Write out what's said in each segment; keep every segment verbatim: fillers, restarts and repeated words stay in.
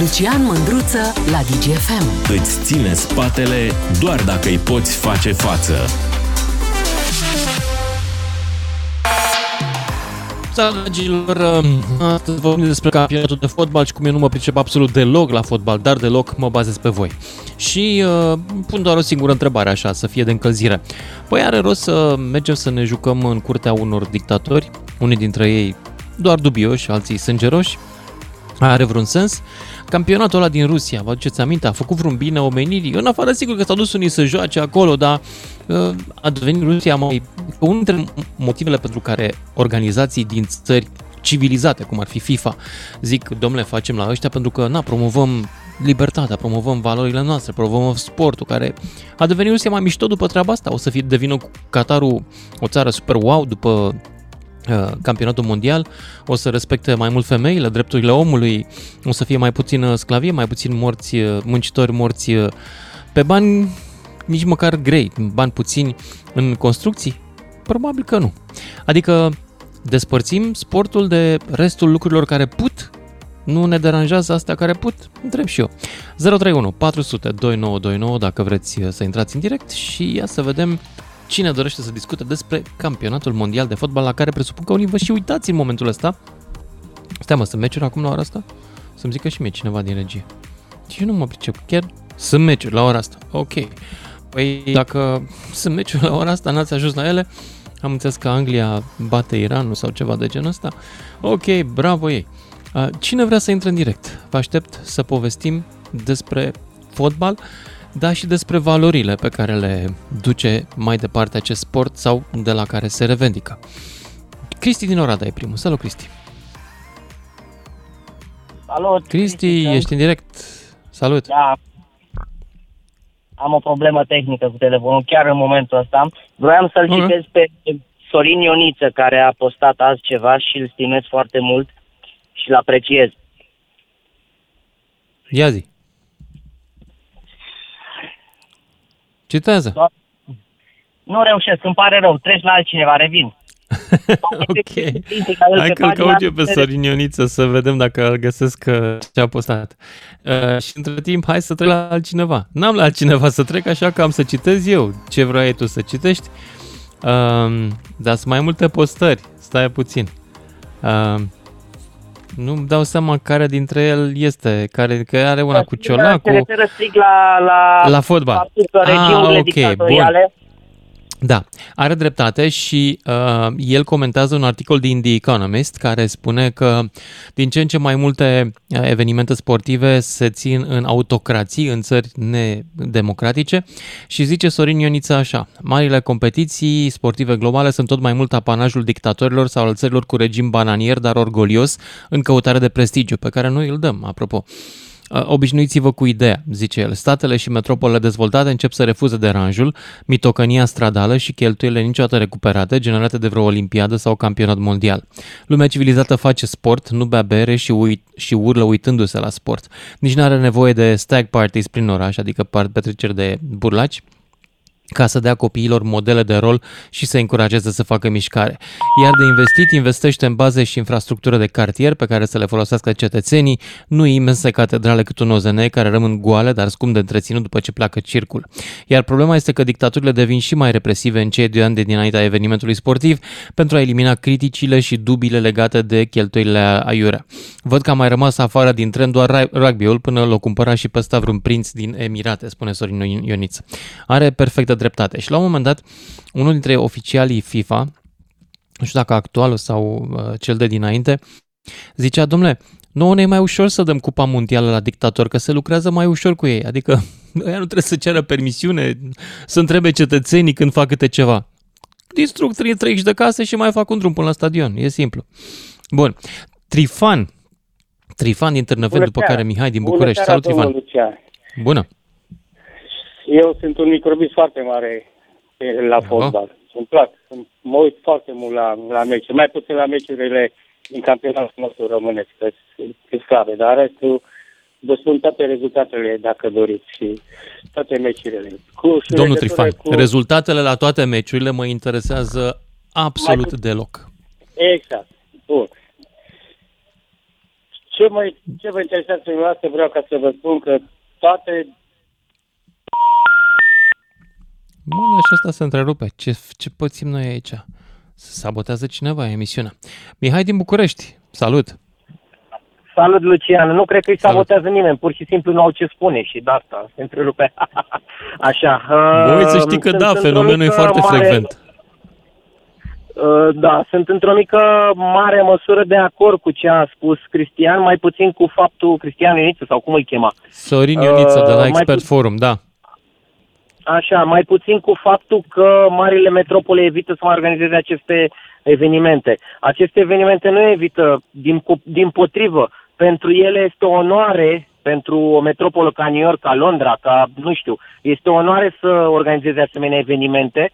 Lucian Mândruță la D G F M. Îți ține spatele doar dacă îi poți face față. Salut, dragilor! Astăzi vorbim despre campionatul de fotbal și cum eu nu mă pricep absolut deloc la fotbal, dar deloc mă bazez pe voi. Și uh, pun doar o singură întrebare așa, să fie de încălzire. Păi are rost să mergem să ne jucăm în curtea unor dictatori, unii dintre ei doar dubioși, alții sângeroși? Are vreun sens? Campionatul ăla din Rusia, vă aduceți aminte, a făcut vreun bine omenirii? În afară, sigur că s-au dus unii să joace acolo, dar uh, a devenit Rusia mai... Unul dintre motivele pentru care organizații din țări civilizate, cum ar fi FIFA, zic, domnule, facem la ăștia pentru că, na, promovăm libertatea, promovăm valorile noastre, promovăm sportul, care a devenit Rusia mai mișto după treaba asta. O să fie, devină Qatarul o țară super wow după campionatul mondial, o să respecte mai mult femeile, drepturile omului, o să fie mai puțin sclavie, mai puțin morți, muncitori morți pe bani, nici măcar grei, bani puțini în construcții? Probabil că nu. Adică despărțim sportul de restul lucrurilor care put, nu ne deranjează astea care put? Întreb și eu. zero trei unu patru sute douăzeci și nouă douăzeci și nouă dacă vreți să intrați în direct și ia să vedem cine dorește să discute despre campionatul mondial de fotbal, la care presupun că unii vă și uitați în momentul ăsta. Stai mă, sunt meciuri acum la ora asta? Să-mi zică și mie cineva din regie. Eu nu mă pricep, chiar sunt meciuri la ora asta. Ok, păi dacă sunt meciuri la ora asta, n-ați ajuns la ele. Am înțeles că Anglia bate Iranul sau ceva de genul ăsta. Ok, bravo ei. Cine vrea să intre în direct? Vă aștept să povestim despre fotbal, dar și despre valorile pe care le duce mai departe acest sport sau de la care se revendică. Cristi din Oradea e primul. Salut, Cristi! Salut! Cristi, ești în direct. Salut! Da. Am o problemă tehnică cu telefonul chiar în momentul ăsta. Vroiam să-l uh-huh. citesc pe Sorin Ioniță, care a postat azi ceva și îl stimez foarte mult și îl apreciez. Ia zi! Citează. Nu reușesc, îmi pare rău, treci la altcineva, revin. Ok, hai că-l cauge pe Sorin Ioniță să vedem dacă îl găsesc ce-a postat. Uh, și între timp, hai să trec la altcineva. N-am la altcineva să trec, așa că am să citez eu ce vrei tu să citești. Uh, dar sunt mai multe postări, stai puțin. Uh, Nu-mi dau seama care dintre el este, care că are una cu Ciolacu. Se referă strict la, la, la fotbal. Ah, ok, bun. Da, are dreptate și uh, el comentează un articol din The Economist care spune că din ce în ce mai multe evenimente sportive se țin în autocrații, în țări nedemocratice și zice Sorin Ioniță așa: marile competiții sportive globale sunt tot mai mult apanajul dictatorilor sau al țărilor cu regim bananier, dar orgolios, în căutare de prestigiu, pe care noi îl dăm, apropo. Obișnuiți-vă cu ideea, zice el. Statele și metropolele dezvoltate încep să refuze deranjul, mitocănia stradală și cheltuielile niciodată recuperate, generate de vreo olimpiadă sau campionat mondial. Lumea civilizată face sport, nu bea bere și, uit- și urlă uitându-se la sport. Nici nu are nevoie de stag parties prin oraș, adică petreceri de burlaci, ca să dea copiilor modele de rol și să încurajeze să facă mișcare. Iar de investit, investește în baze și infrastructură de cartier pe care să le folosească cetățenii, nu imense catedrale cât un O Z N care rămân goale, dar scump de întreținut după ce pleacă circul. Iar problema este că dictaturile devin și mai represive în cei doi ani de dinaintea evenimentului sportiv pentru a elimina criticile și dubiile legate de cheltuielile aiurea. Văd că a mai rămas afară din tren doar rugby-ul până l-o cumpăra și pe ăsta vreun prinț din Emirate, spune Sorin Ioniță. Are perfectă dreptate. Și la un moment dat, unul dintre oficialii FIFA, nu știu dacă actualul sau uh, cel de dinainte, zicea, domnule, nouă ne-e mai ușor să dăm cupa mondială la dictator, că se lucrează mai ușor cu ei, adică ea nu trebuie să ceară permisiune, să întrebe cetățenii când fac câte ceva. Distrug treizeci de case și mai fac un drum până la stadion, e simplu. Bun, Trifan, Trifan din Târnăveni, după care Mihai din București. Salut, Trifan! Bună! Eu sunt un microbist foarte mare la fotbal. Îmi plac. Mă uit foarte mult la, la meciuri. Mai puțin la meciurile din campionatul nostru românesc, că sunt slabe. Dar restul, vă spun toate rezultatele, dacă doriți, și toate meciurile. Cu, și Domnul Trifan, cu... rezultatele la toate meciurile mă interesează absolut deloc. Exact. Bun. Ce mă, ce vă interesează în asta, vreau ca să vă spun că toate... Mâna și asta se întrerupe. Ce, ce pățim noi aici? Se sabotează cineva emisiunea. Mihai din București, salut! Salut, Lucian! Nu cred că îi sabotează nimeni, pur și simplu nu au ce spune și de asta se întrerupe. Așa. Voi să știi că sunt, da, fenomenul e foarte mare... frecvent. Da, sunt într-o mică, mare măsură de acord cu ce a spus Cristian, mai puțin cu faptul Cristian Ioniță, sau cum îl chema? Sorin Ioniță, de la Expert pu- Forum, da. Așa, mai puțin cu faptul că marile metropole evită să mai organizeze aceste evenimente. Aceste evenimente nu evită, din, din potrivă, pentru ele este o onoare, pentru o metropolă ca New York, ca Londra, ca, nu știu, este o onoare să organizeze asemenea evenimente,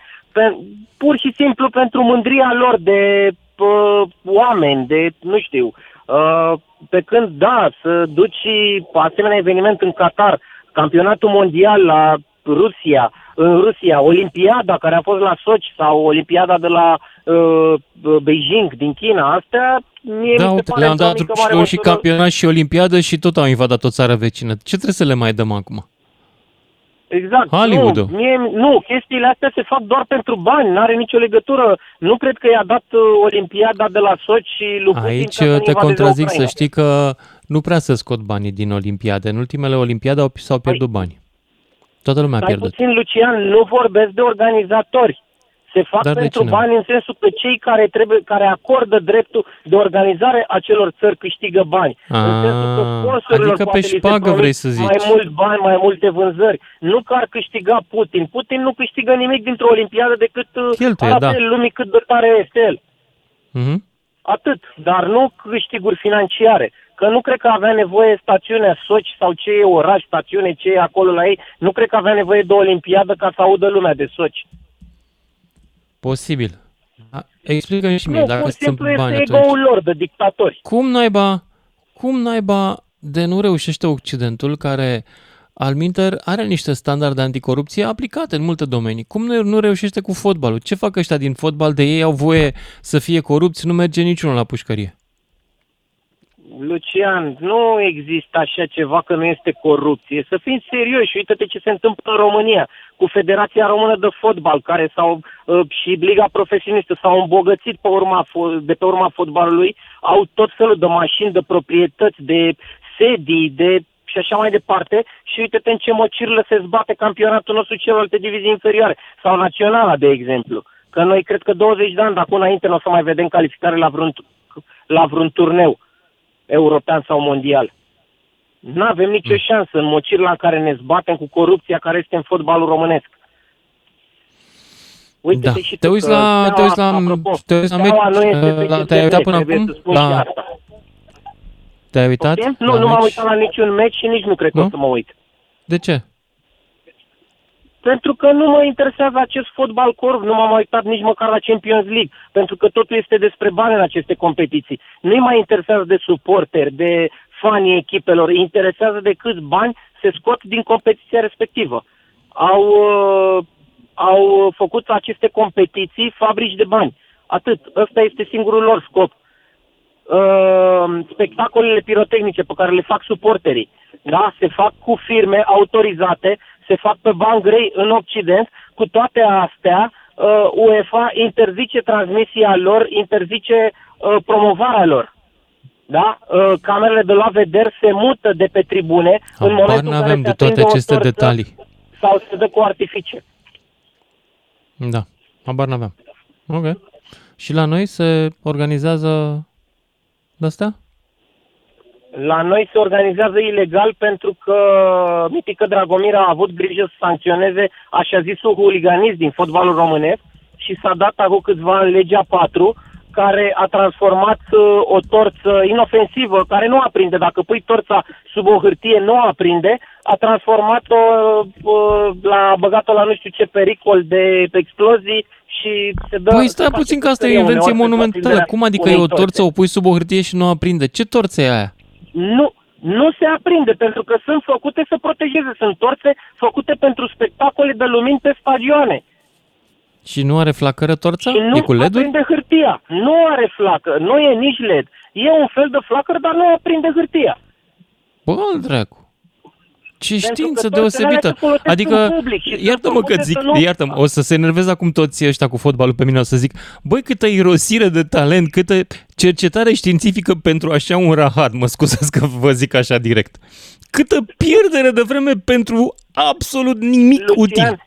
pur și simplu pentru mândria lor de uh, oameni, de, nu știu, uh, pe când, da, să duci asemenea eveniment în Qatar, campionatul mondial la Rusia, în Rusia, Olimpiada care a fost la Sochi sau Olimpiada de la uh, Beijing din China, astea mie da, mi se pare... Da, le-am dat și măsură... campionat și Olimpiadă și tot au invadat o țară vecină. Ce trebuie să le mai dăm acum? Exact. Hollywood-ul. Nu, mie, nu, chestiile astea se fac doar pentru bani, n-are nicio legătură. Nu cred că i-a dat Olimpiada de la Sochi și lui Putin. Aici te contrazic, să știi că nu prea se scot banii din Olimpiade. În ultimele Olimpiade au, s-au pierdut bani. Toată lumea a pierdut. Puțin, Lucian, nu vorbesc de organizatori. Se fac Dar pentru bani în sensul că cei care, trebuie, care acordă dreptul de organizare a celor țări câștigă bani. A, în sensul că sponsorilor adică pe șpagă vrei să zici. Mai mult bani, mai multe vânzări. Nu că ar câștiga Putin. Putin nu câștigă nimic dintr-o olimpiadă decât cheltuie, arată da. Lumii cât de tare este el. Mm-hmm. Atât. Dar nu câștiguri financiare. Că nu cred că avea nevoie stațiunea Sochi sau ce e oraș, stațiune, ce e acolo la ei. Nu cred că avea nevoie de o olimpiadă ca să audă lumea de Sochi. Posibil. Explică-mi și mie, nu, dacă sunt bani atunci. Nu, simplu este ego-ul lor de dictatori. Cum naiba, cum naiba de nu reușește Occidentul, care, alminter, are niște standarde anticorupție aplicate în multe domenii. Cum nu reușește cu fotbalul? Ce fac ăștia din fotbal? De ei au voie să fie corupți? Nu merge niciunul la pușcărie. Lucian, nu există așa ceva că nu este corupție. Să fim serioși, uite-te ce se întâmplă în România cu Federația Română de Fotbal, care s-au, și Liga Profesionistă s-au îmbogățit pe urma, de pe urma fotbalului, au tot felul de mașini, de proprietăți, de sedii, de și așa mai departe, și uite-te în ce mocirlă se zbate campionatul nostru celorlalte divizii inferioare, sau naționala, de exemplu. Că noi cred că douăzeci de ani, de acum înainte, nu o să mai vedem calificare la vreun, la vreun turneu european sau mondial. N-avem nicio șansă în mocirla în care ne zbatem cu corupția care este în fotbalul românesc. Uite-te da. și te uiți la... Te uiți la... Apropo, te uiți la... la te-ai uitat până acum? La... Te-ai uitat? Okay? Nu, la nu m-am uitat la niciun meci și nici nu cred că o să mă uit. De ce? Pentru că nu mă interesează acest fotbal corv, nu m-am uitat nici măcar la Champions League, pentru că totul este despre bani în aceste competiții. Nu-i mai interesează de suporteri, de fanii echipelor, îi interesează de câți bani se scot din competiția respectivă. Au, uh, au făcut aceste competiții fabrici de bani. Atât. Ăsta este singurul lor scop. Uh, spectacolele pirotehnice pe care le fac suporterii, da, se fac cu firme autorizate, se fac pe bani grei în Occident. Cu toate astea, uh, UEFA interzice transmisia lor, interzice uh, promovarea lor. Da? Uh, camerele de la vedere se mută de pe tribune Am în momentul în care de toate aceste detalii. Sau se dă cu artifice. Da, habar n-aveam. Ok. Și la noi se organizează de-astea? La noi se organizează ilegal pentru că Mitică Dragomir a avut grijă să sancționeze așa zisul huliganism din fotbalul românesc și s-a dat acum câțiva ani legea patru, care a transformat o torță inofensivă, care nu aprinde, dacă pui torța sub o hârtie nu aprinde, a transformat-o, a băgat-o la nu știu ce pericol de explozii și se dă... Păi stai puțin că asta e o invenție monumentală. Cum adică e o torță, o pui sub o hârtie și nu aprinde? Ce torță e aia? Nu, nu se aprinde, pentru că sunt făcute să protejeze, sunt torțe făcute pentru spectacole de lumini pe stadioane. Și nu are flacără torța? Și nu e cu L E D-uri? Aprinde hârtia, nu are flacă, nu e nici L E D. E un fel de flacăr, dar nu aprinde hârtia. Bă, dracu! Ce știință deosebită! Adică, iartă-mă că zic, iartă-mă, o să se enerveze acum toți ăștia cu fotbalul pe mine, o să zic, băi, câtă irosire de talent, câtă cercetare științifică pentru așa un rahat, mă scuzați că vă zic așa direct. Câtă pierdere de vreme pentru absolut nimic Lucian, util.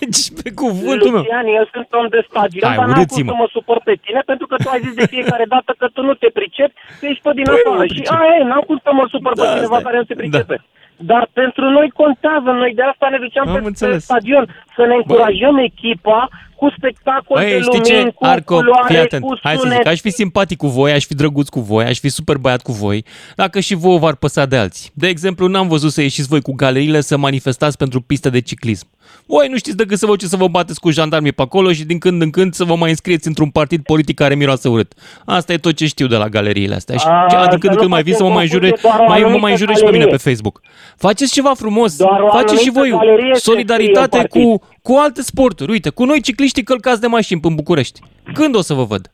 Deci, pe cuvântul meu. Lucian, eu sunt om de stagiu, dar n-am cum să mă supăr pe tine, pentru că tu ai zis de fiecare dată că tu nu te pricepi, că ești pe din afară. Și, aia, n-am cum să mă supăr da, pe cineva care nu se pricepe. Da. Dar pentru noi contează, noi de asta ne duceam pe, pe stadion, să ne încurajăm Bă. echipa cu spectacol Băi, de lumini, cu Arco, culoare, cu Hai să zic, aș fi simpatic cu voi, aș fi drăguț cu voi, aș fi super băiat cu voi, dacă și vouă v-ar păsa de alții. De exemplu, n-am văzut să ieșiți voi cu galeriile să manifestați pentru piste de ciclism. Voi nu știți decât să vă ce să vă bateți cu jandarmii pe acolo și din când în când să vă mai înscrieți într-un partid politic care miroase urât. Asta e tot ce știu de la galeriile astea. Și A, din când în când mai vin să mă mai jure, mai mă mai jure și pe mine pe Facebook. Faceți ceva frumos, faceți și voi solidaritate cu, cu alte sporturi. Uite, cu noi cicliștii călcați de mașini în București. Când o să vă văd?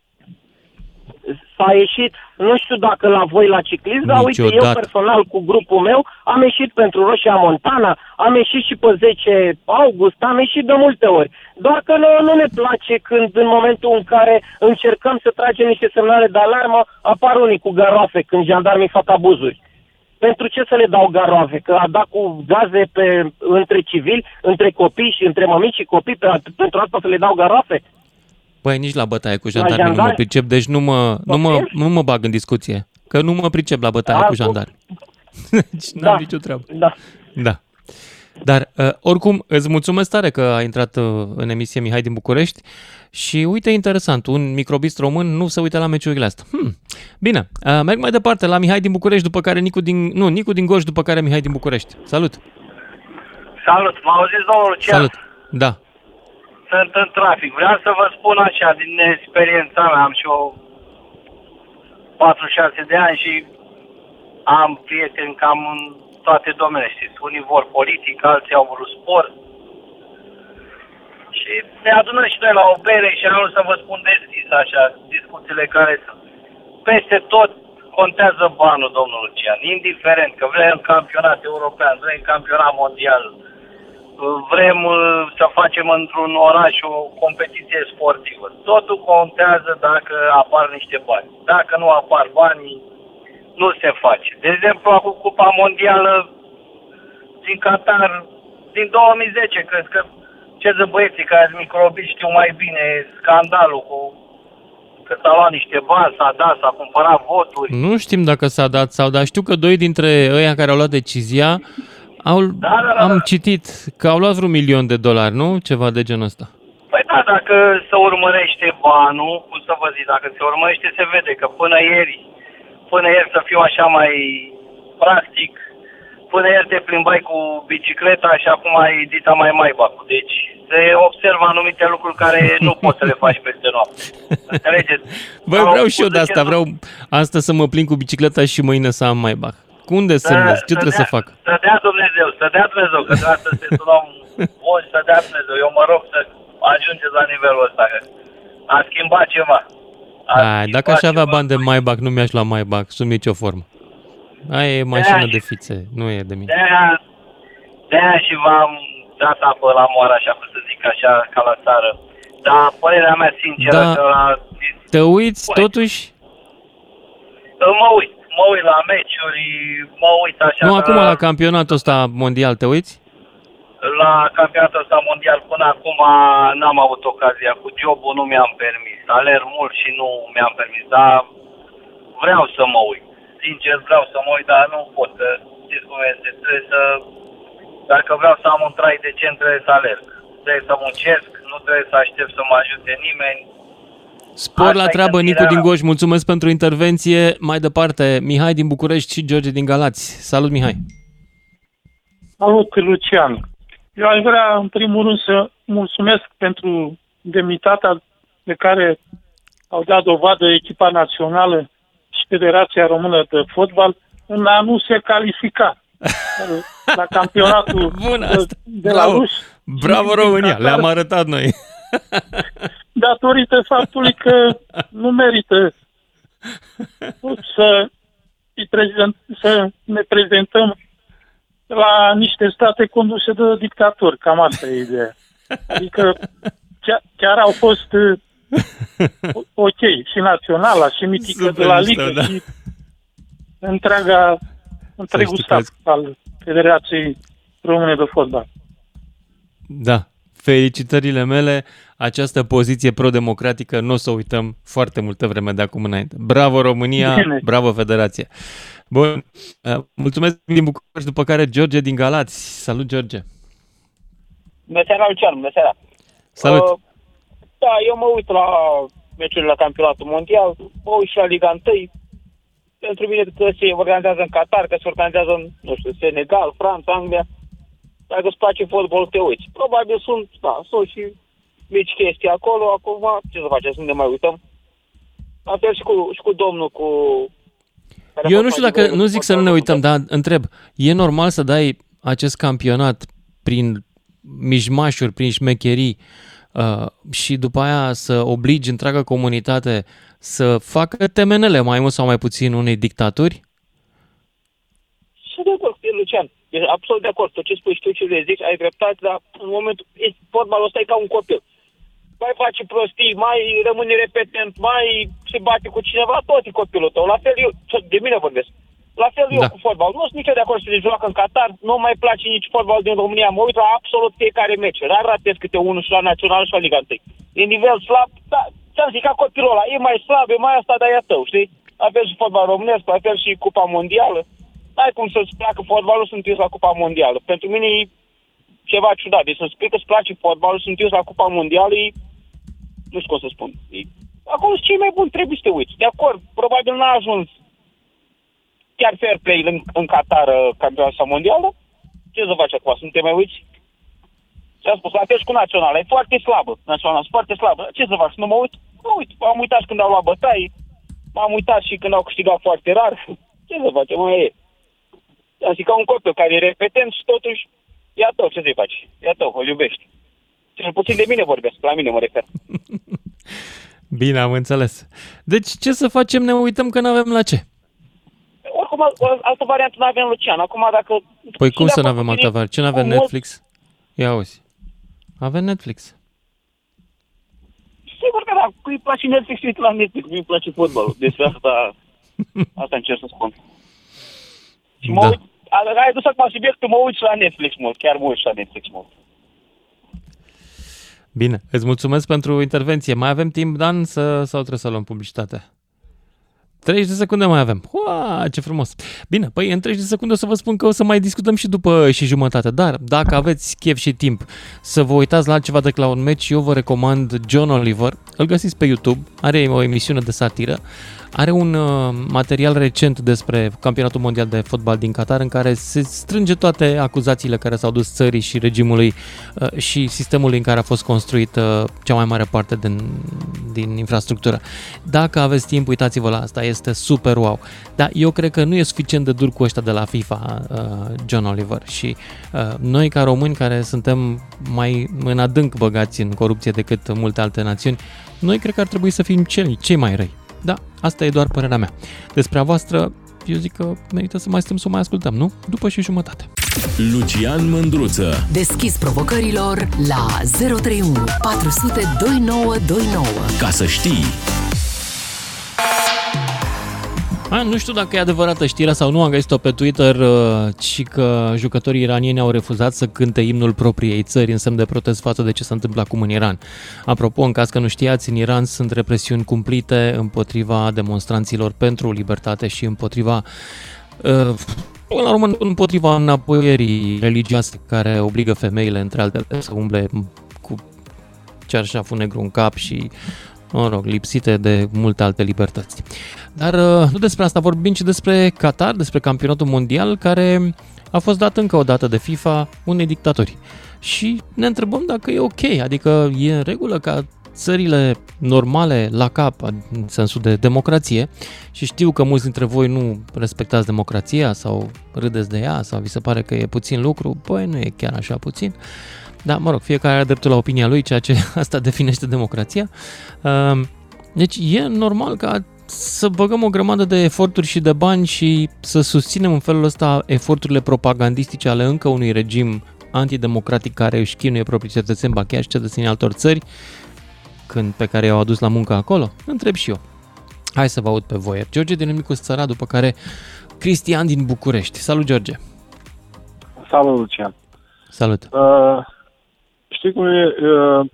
S-a ieșit, nu știu dacă la voi la ciclism, dar uite, eu personal cu grupul meu am ieșit pentru Roșia Montana, am ieșit și pe zece august, am ieșit de multe ori. Doar că nouă nu ne place când în momentul în care încercăm să tragem niște semnale de alarmă, apar unii cu garoafe când jandarmii fac abuzuri. Pentru ce să le dau garoave? Că a dat cu gaze pe, între civili, între copii și între mămici și copii, pe, pentru asta să le dau garoafe? Păi nici la bătaie cu jandarmi jandar? nu mă pricep, deci nu mă, nu, mă, nu mă bag în discuție. Că nu mă pricep la bătaie da, cu jandarmi. Deci n-am da, nicio treabă. Da. da. Dar uh, oricum îți mulțumesc tare că a intrat uh, în emisie Mihai din București și uite interesant, un microbist român nu se uită la meciurile astea. Hmm. Bine, uh, merg mai departe la Mihai din București, după care Nicu din... Nu, Nicu din Gorj, după care Mihai din București. Salut! Salut! M-a auzit, domnul Lucian? Salut! Da! Sunt în trafic. Vreau să vă spun așa, din experiența mea, am și eu patruzeci și șase de ani și am prieteni cam în toate domeniile, știți? Unii vor politic, alții au vrut sport. Și ne adunăm și noi la o bere și am vrut să vă spun deschis așa, discuțiile care sunt. Peste tot contează banul, domnul Lucian, indiferent că vrem campionat european, vrem campionat mondial, vrem să facem într-un oraș o competiție sportivă. Totul contează dacă apar niște bani. Dacă nu apar banii, nu se face. De exemplu, acum Cupa Mondială din Qatar, din două mii zece, cred că ce ză băieții care sunt microbiști știu mai bine scandalul cu că s-a luat niște bani, s-a dat, s-a cumpărat voturi. Nu știm dacă s-a dat sau, dar știu că doi dintre ăia care au luat decizia Au, da, da, da. Am citit că au luat vreun milion de dolari, nu? Ceva de genul ăsta. Păi da, dacă se urmărește banul, cum să vă zic, dacă se urmărește, se vede că până ieri, până ieri să fiu așa mai practic, până ieri te plimbai cu bicicleta și acum ai dita mai mai bacul. Deci se observă anumite lucruri care nu poți să le faci peste noapte. Înțelegeți? Băi, vreau și eu de asta, vreau astăzi să mă plimb cu bicicleta și mâine să am mai bac. Unde semnez? Ce trebuie dea, să fac? Să dea Dumnezeu, să dea Dumnezeu, că trebuie să sunt un om bun, să dea Dumnezeu. Eu mă rog să ajungeți la nivelul ăsta, că a schimbat ceva. A Ai, schimbat dacă aș avea bani de Maybach, nu mi-aș lua Maybach, sub nicio formă. Aia e mașină de, de fițe, nu e de mine. De-aia, de-aia și v-am dat apă la moară, așa cum să zic, așa, ca la țară. Dar părerea mea sinceră... Da, că la... te uiți Păi. totuși? Mă uit. Mă uit la meciuri, mă uit așa... Nu, acum la, la campionatul ăsta mondial, te uiți? La campionatul ăsta mondial până acum n-am avut ocazia, cu jobul nu mi-am permis. Alerg mult și nu mi-am permis, dar vreau să mă uit. Sincer, vreau să mă uit, dar nu pot, că știți cum este, trebuie să... Dacă vreau să am un trai decent, trebuie să alerg. Trebuie să muncesc, nu trebuie să aștept să mă ajute nimeni. Spor Asta la treabă, Nicu din Gorj, mulțumesc pentru intervenție. Mai departe, Mihai din București și George din Galați. Salut, Mihai! Salut, Lucian! Eu aș vrea, în primul rând, să mulțumesc pentru demnitatea de care au dat dovadă echipa națională și Federația Română de Fotbal în a nu se califica la campionatul de la Rus. Bravo, România! Le-am arătat noi! Datorită faptului că nu merită să, prezent, să ne prezentăm la niște state conduse de dictatori. Cam asta e ideea. Adică chiar, chiar au fost ok și Naționala și Mitică super de la Ligă mișto, da. Și întreaga, întregul stat al Federației Române de Fotbal. Da. Felicitările mele, această poziție pro-democratică nu o să o uităm foarte multă vreme de acum înainte. Bravo România, bine. Bravo Federație. Bun, mulțumesc din București, după care George din Galați. Salut, George. Bună seara, Lucian, bună seara. Salut. Uh, da, eu mă uit la meciurile la campionatul mondial, mă uit și la Liga unu. Pentru mine că se organizează în Qatar, că se organizează în, nu știu, Senegal, Franța, Anglia. Dacă îți place fotbal, te uiți. Probabil sunt, da, sunt și mici chestii acolo. Acum, ce să facem, să ne mai uităm? La fel și cu, și cu domnul, cu... Eu nu știu dacă, nu zic să nu ne uităm, dar întreb, e normal să dai acest campionat prin mijmașuri, prin șmecherii uh, și după aia să obligi întreaga comunitate să facă temenele mai mult sau mai puțin unei dictaturi? Sunt de acord, Lucian. Deci, absolut de acord. Tu ce spui, știu ce le zici, ai dreptate, dar în momentul, fotbalul ăsta e ca un copil. Mai face prostii, mai rămâne repetent, mai se bate cu cineva, tot e copilul tău. La fel eu, de mine vorbesc, la fel eu da. Cu fotbal. Nu sunt nici de acord să se joacă în Qatar, nu mai place nici fotbal din România. Mă uit la absolut fiecare meci. Rar ratez câte unul și la Național și la Liga unu. E nivel slab, da, ți-am zis, ca copilul ăla, e mai slab, e mai asta, dar e tău, știi? La fel și fotbal românesc, la fel și Cupa Mondială. N-ai cum să-ți placă fotbalul, sunt eu la Cupa Mondială. Pentru mine e ceva ciudat. Deci să-mi spui că îți place fotbalul, sunt eu la Cupa Mondială, e... nu știu cum să spun. E... Acolo sunt cei mai buni, trebuie să te uiți. De acord, probabil n-a ajuns chiar fair play în, în Qatar, campionatul mondială. Ce să faci acum? Să nu te mai uiți? Ce-am spus, la fel și cu Naționala, e foarte slabă. Naționala e foarte slabă. Ce să faci? Să nu mă uit? Nu uit. M-am uitat și când au luat bătaie. M-am uitat și când au câștigat foarte rar. Ce să faci? Mă, e... Asta e ca un copil care e repetent și totuși e a tău, ce să-i faci? E a tău, o iubești. Cel puțin de mine vorbesc, la mine mă refer. Bine, am înțeles. Deci ce să facem? Ne uităm că n-avem la ce? Oricum, altă variantă n-avem, Lucian. Acum dacă... Păi cum să n-avem altă variantă? Ce n-avem Netflix? Ia auzi. Avem Netflix. Sigur că da, cui îi place Netflix, uite la Netflix. Mie îmi place fotbalul. Despre asta, asta încerc să spun. Și mă da. Uit, ai dus acum subiectul, mă uiți la Netflix mult, chiar mă uiți la Netflix mult. Bine, îți mulțumesc pentru intervenție. Mai avem timp, Dan, să, sau trebuie să luăm publicitate? treizeci de secunde mai avem. Ua, ce frumos! Bine, păi în treizeci de secunde o să vă spun că o să mai discutăm și după și jumătate, dar dacă aveți chef și timp să vă uitați la altceva decât la un meci, eu vă recomand John Oliver. Îl găsiți pe YouTube, are o emisiune de satiră. Are un uh, material recent despre Campionatul Mondial de Fotbal din Qatar în care se strânge toate acuzațiile care s-au dus țării și regimului uh, și sistemului în care a fost construită uh, cea mai mare parte din, din infrastructură. Dacă aveți timp, uitați-vă la asta, este super wow. Dar eu cred că nu e suficient de dur cu ăștia de la FIFA, uh, John Oliver. Și uh, noi ca români care suntem mai în adânc băgați în corupție decât multe alte națiuni, noi cred că ar trebui să fim cei, cei mai răi. Da, asta e doar părerea mea. Despre a voastră, eu zic că merită să mai stăm să o mai ascultăm, nu? După și jumătate. Lucian Mândruță. Deschis provocărilor la zero trei unu patru zero zero doi nouă doi nouă. Ca să știi. A, nu știu dacă e adevărată știrea sau nu, am găsit-o pe Twitter, ci că jucătorii iranieni au refuzat să cânte imnul propriei țări în semn de protest față de ce se întâmplă acum în Iran. Apropo, în caz că nu știați, în Iran sunt represiuni cumplite împotriva demonstranților pentru libertate și împotriva... Uh, Până la urmă, împotriva înapoierii religioase care obligă femeile, între altele, să umble cu cearșaful negru în cap și... mă rog, lipsite de multe alte libertăți. Dar nu despre asta vorbim, ci despre Qatar, despre campionatul mondial, care a fost dat încă o dată de FIFA unei dictatori. Și ne întrebăm dacă e ok, adică e în regulă ca țările normale la cap, în sensul de democrație, și știu că mulți dintre voi nu respectați democrația sau râdeți de ea sau vi se pare că e puțin lucru, păi nu e chiar așa puțin. Da, mă rog, fiecare are dreptul la opinia lui, ceea ce asta definește democrația. Deci e normal ca să băgăm o grămadă de eforturi și de bani și să susținem în felul ăsta eforturile propagandistice ale încă unui regim antidemocratic care își chinuie proprii cetățeni, ba chiar și cetățenii altor țări, când pe care i-au adus la muncă acolo? Întreb și eu. Hai să vă aud pe voi. George din Micul Țăra, după care Cristian din București. Salut, George! Salut, Lucian! Salut! Uh, știi cum e? Uh,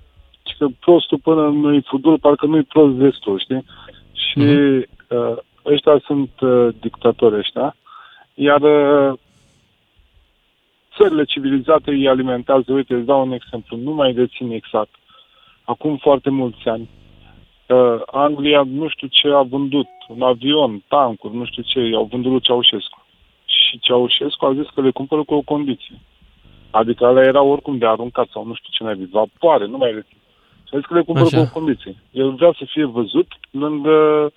că prostul până nu-i fudul, parcă nu-i prost destul, știi? Și mm-hmm. uh, ăștia sunt uh, dictatori ăștia, iar uh, țările civilizate îi alimentează. Uite, îți dau un exemplu, nu mai dețin exact. Acum foarte mulți ani. Uh, Anglia nu știu ce a vândut, un avion, tancuri, nu știu ce, i-au vândut lui Ceaușescu. Și Ceaușescu a zis că le cumpără cu o condiție. Adică alea erau oricum de aruncat sau nu știu ce ne-a zis, vapoare, nu mai dețin. Să zic că le cumpără cu o condiție. El vrea să fie văzut lângă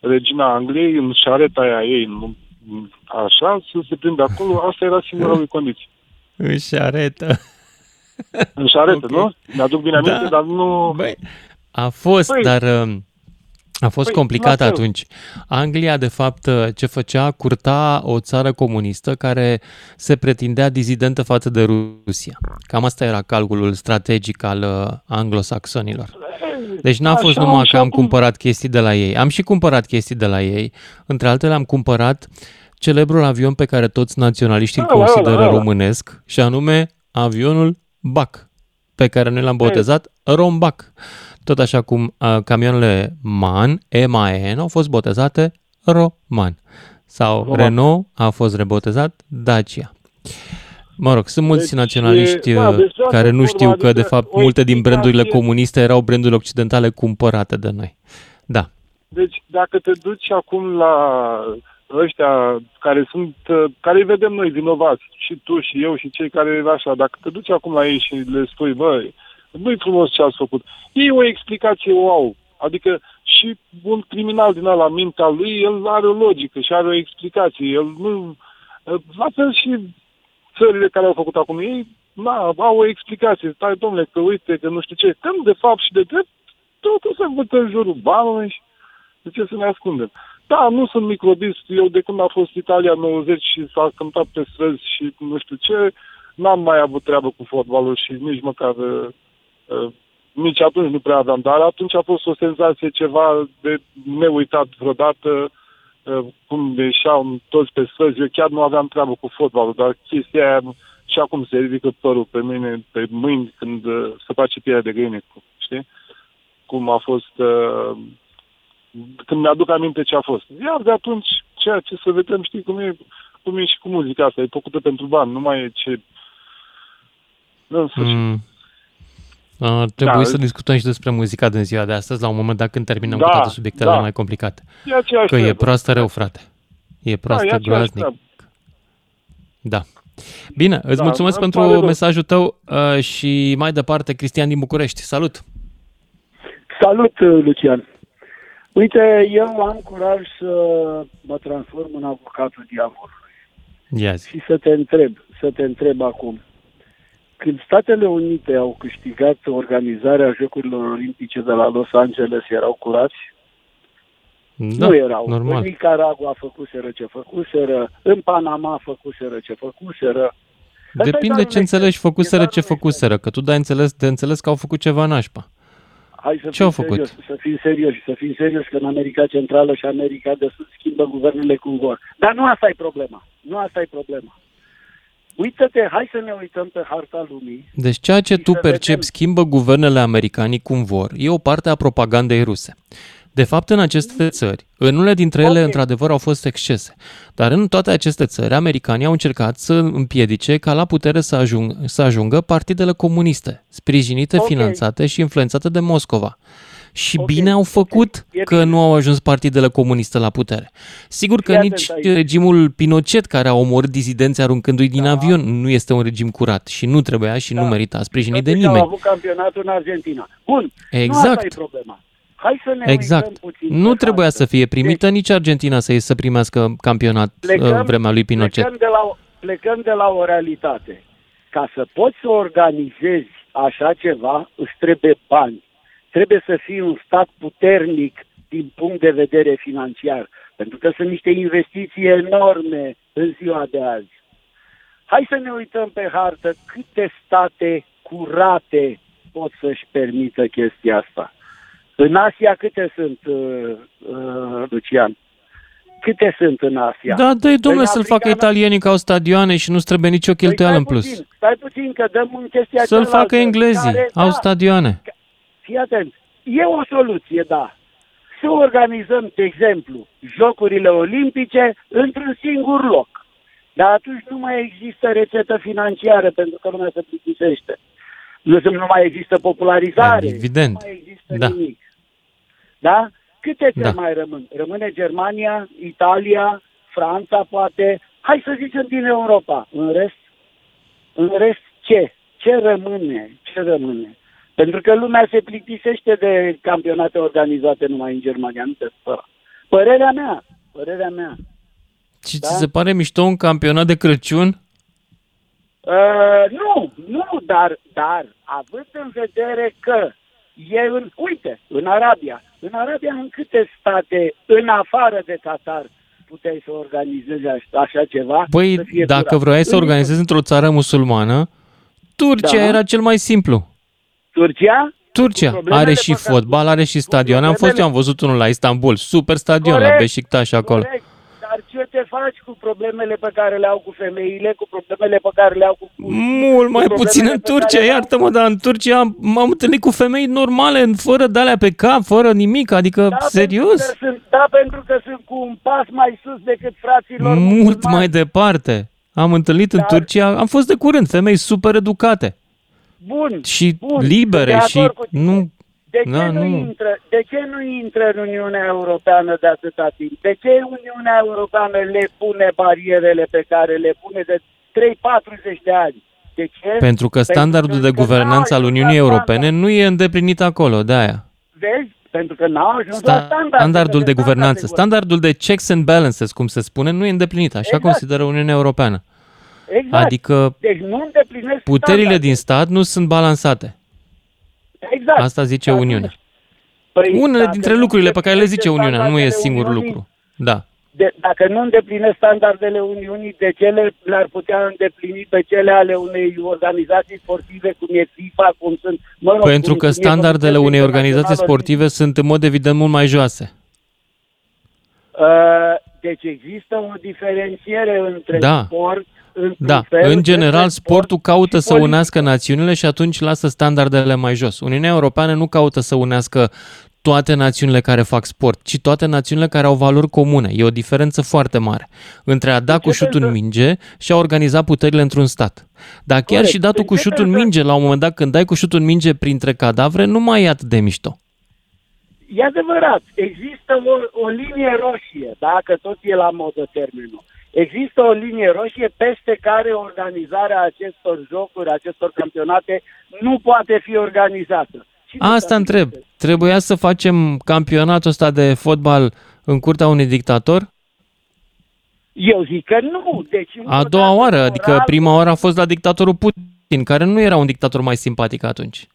regina Angliei, în șareta aia ei, așa, să se prinde acolo. Asta era singura lui condiție. În șaretă. În șaretă, okay. Nu? Mi-aduc bine aminte, da. Dar nu... Băi, a fost, Băi. dar a fost Băi, complicat atunci. Anglia, de fapt, ce făcea? Curta o țară comunistă care se pretindea dizidentă față de Rusia. Cam asta era calculul strategic al anglosaxonilor. Deci n-a fost așa, numai așa, că am cumpărat chestii de la ei. Am și cumpărat chestii de la ei. Între altele, am cumpărat celebrul avion pe care toți naționaliștii îl consideră ala, ala. românesc, și anume avionul Bac, pe care noi l-am botezat Rombac. Tot așa cum uh, camioanele MAN, M A N, au fost botezate Roman. Sau Roman. Renault a fost rebotezat Dacia. Mă rog, sunt mulți deci, naționaliști da, deci care nu știu că, de fapt, multe din brandurile comuniste erau branduri occidentale cumpărate de noi. Da. Deci, dacă te duci acum la ăștia care sunt, care îi vedem noi vinovați, și tu, și eu, și cei care așa, dacă te duci acum la ei și le spui, băi, nu-i frumos ce ați făcut. Ei o explicație o au. Adică și un criminal din ala, mintea lui, el are o logică și are o explicație. El nu... La fel și țările care au făcut acum, ei na, au o explicație. Stai, domnule, că uite, că nu știu ce. Când, de fapt și de drept, totul se învăță în jurul banului și de ce să ne ascundem. Da, nu sunt microbist. Eu de când a fost Italia nouăzeci și s-a cântat pe străzi și nu știu ce, n-am mai avut treabă cu fotbalul și nici măcar... Uh, nici atunci nu prea aveam, dar atunci a fost o senzație ceva de neuitat vreodată, uh, cum ieșeau toți pe străzi. Eu chiar nu aveam treabă cu fotbalul, dar chestia aia și acum se ridică părul pe mine, pe mâini, când uh, se face pielea de găină, știi? Cum a fost, uh, când mi-aduc aminte ce a fost. Iar de atunci, ceea ce să vedem, știi, cum e, cum e și cu muzica asta, e făcută pentru bani, nu mai e ce... În sfârșit. Mm. Ar trebui da. să discutăm și despre muzica din ziua de astăzi, la un moment dat când terminăm da, cu toate subiectele da. mai complicate. E că e proastă rău, frate. E proastă da, groaznic. Da. Bine, îți da, mulțumesc pentru mesajul tău uh, și mai departe, Cristian din București. Salut! Salut, Lucian! Uite, eu am curaj să mă transform în avocatul diavolului. Yes. Și să te întreb, să te întreb acum. Când Statele Unite au câștigat organizarea Jocurilor Olimpice de la Los Angeles, erau curați? Da, nu erau. Normal. În Nicaragua făcuseră ce făcuseră, în Panama făcuseră ce făcuseră. Depinde ce înțelegi făcuseră ce făcuseră, că tu dai înțeles, de înțeles că au făcut ceva nașpa. Hai să ce au făcut? Serios, să fim serioși, să fim serioși, că în America Centrală și America de Sud schimbă guvernele cum vor. Dar nu asta e problema, nu asta e problema. Uită-te, hai să ne uităm pe harta lumii. Deci ceea ce tu percepi schimbă guvernele americanii cum vor. E o parte a propagandei ruse. De fapt, în aceste țări, în unele dintre ele, okay. într-adevăr, au fost excese. Dar în toate aceste țări, americanii au încercat să împiedice ca la putere să, ajung, să ajungă partidele comuniste, sprijinite, okay. finanțate și influențate de Moscova. Și okay. bine au făcut că nu au ajuns partidele comuniste la putere. Sigur că nici regimul Pinochet, care a omorât dizidenți aruncându-i din da. avion, nu este un regim curat și nu trebuia și da. nu merita sprijinit de nimeni. Au avut campionatul în Argentina. Bun, exact. Nu asta e problema. Hai să ne exact. uităm puțin. Nu trebuia asta. să fie primită deci, nici Argentina să să primească campionat în vremea lui Pinochet. Plecăm de, la, plecăm de la o realitate. Ca să poți să organizezi așa ceva, îți trebuie bani. Trebuie să fii un stat puternic din punct de vedere financiar, pentru că sunt niște investiții enorme în ziua de azi. Hai să ne uităm pe hartă câte state curate pot să-și permită chestia asta. În Asia câte sunt, uh, uh, Lucian? Câte sunt în Asia? Da, dă-i, dom'le, să-l facă italienii că au stadioane și nu-ți trebuie nicio cheltuială în plus. Puțin, stai puțin, că dăm în chestia să-l facă englezii, care, au da, stadioane. Fii atent, e o soluție, da. Să organizăm, de exemplu, Jocurile Olimpice într-un singur loc. Dar atunci nu mai există rețetă financiară, pentru că lumea se plictisește. Nu, nu mai există popularizare, evident. Nu mai există da. nimic. Da? Câte da. mai rămân? Rămâne Germania, Italia, Franța, poate. Hai să zicem din Europa. În rest, în rest ce? Ce rămâne? Ce rămâne? Pentru că lumea se plictisește de campionate organizate numai în Germania. Nu te spăra. Părerea mea. Părerea mea. Și da? Ți se pare mișto un campionat de Crăciun? Uh, nu, nu, dar, dar având în vedere că e în, uite, în Arabia, în Arabia în câte state în afară de Qatar puteai să organizezi așa ceva? Băi, dacă curat. Vroiai să organizezi într-o țară musulmană, Turcia da. era cel mai simplu. Turcia? Turcia are și fotbal, are și stadion. Am fost, eu am văzut unul la Istanbul, super stadion corect, la Beşiktaş acolo. Corect. Dar ce te faci cu problemele pe care le au cu femeile, cu problemele pe care le au cu... Mult mai puțin în Turcia, iartă-mă, dar în Turcia am, m-am întâlnit cu femei normale, fără de-alea pe cap, fără nimic, adică, da, serios? Pentru sunt, da, pentru că sunt cu un pas mai sus decât fraților... Mult mai mari. Departe. Am întâlnit dar... în Turcia, am fost de curând, femei super educate. Bun, și bun. libere și... nu. De ce, da, nu intră, de ce nu intră în Uniunea Europeană de atâta timp? De ce Uniunea Europeană le pune barierele pe care le pune de trei patruzeci de ani? De ce? Pentru că standardul Pentru că de guvernanță al Uniunii Europene standard. nu e îndeplinit acolo, de-aia. Vezi? Pentru că n-au ajuns Sta- la standard. Standardul de, de guvernanță, standardul de checks and balances, cum se spune, nu e îndeplinit, așa exact. consideră Uniunea Europeană. Exact. Adică deci nu puterile standard. din stat nu sunt balansate. Exact. Asta zice Uniunea. Păi, Unele dintre lucrurile pe care le zice Uniunea, nu e singurul Uniunii, lucru. Da. De, dacă nu îndeplinesc standardele Uniunii, de ce le, le-ar putea îndeplini pe cele ale unei organizații sportive, cum e FIFA, cum sunt... Mă rog, Pentru cum, că cum standardele unei organizații sportive sunt în mod evident mult mai joase. Uh, deci există o diferențiere între da. sport... Da, în general sportul caută să unească națiunile și atunci lasă standardele mai jos. Uniunea Europeană nu caută să unească toate națiunile care fac sport, ci toate națiunile care au valori comune. E o diferență foarte mare între a da cu șutul în minge și a organiza puterile într-un stat. Dar chiar și datul cu șutul în minge, la un moment dat când dai cu șutul în minge printre cadavre, nu mai e atât de mișto. E adevărat, există o, o linie roșie, dacă tot e la modă termenul. Există o linie roșie peste care organizarea acestor jocuri, acestor campionate, nu poate fi organizată. Cine Asta întreb. Este? Trebuia să facem campionatul ăsta de fotbal în curtea unui dictator? Eu zic că nu. Deci a doua oară, adică prima oară a fost la dictatorul Putin, care nu era un dictator mai simpatic atunci.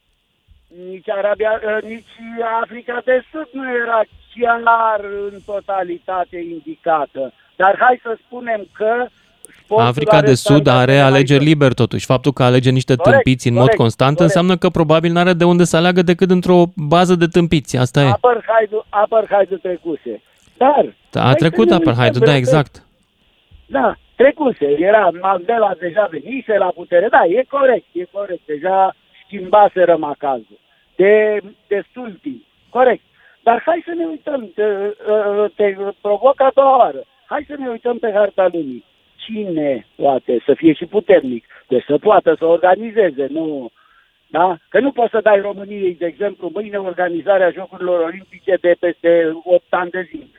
Nici Arabia, nici Africa de Sud nu era chiar în totalitate indicată. Dar hai să spunem că... Africa de Sud are alegeri libere totuși. Faptul că alege niște corect, tâmpiți în corect, mod constant corect. înseamnă că probabil n-are de unde să aleagă decât într-o bază de tâmpiți. Asta e. Apartheidul trecuse. Dar... Da, a trecut apartheidul, da, exact. Da, trecuse. Era Mandela deja venise la putere. Da, e corect, e corect. Deja schimbaseră macazul. De, de sultii. Corect. Dar hai să ne uităm. Te, te provoc a doua oară. Hai să ne uităm pe harta lumii. Cine poate să fie și puternic? Deci să poată să organizeze, nu? Da? Că nu poți să dai României, de exemplu, mâine organizarea Jocurilor Olimpice de peste opt ani de zi.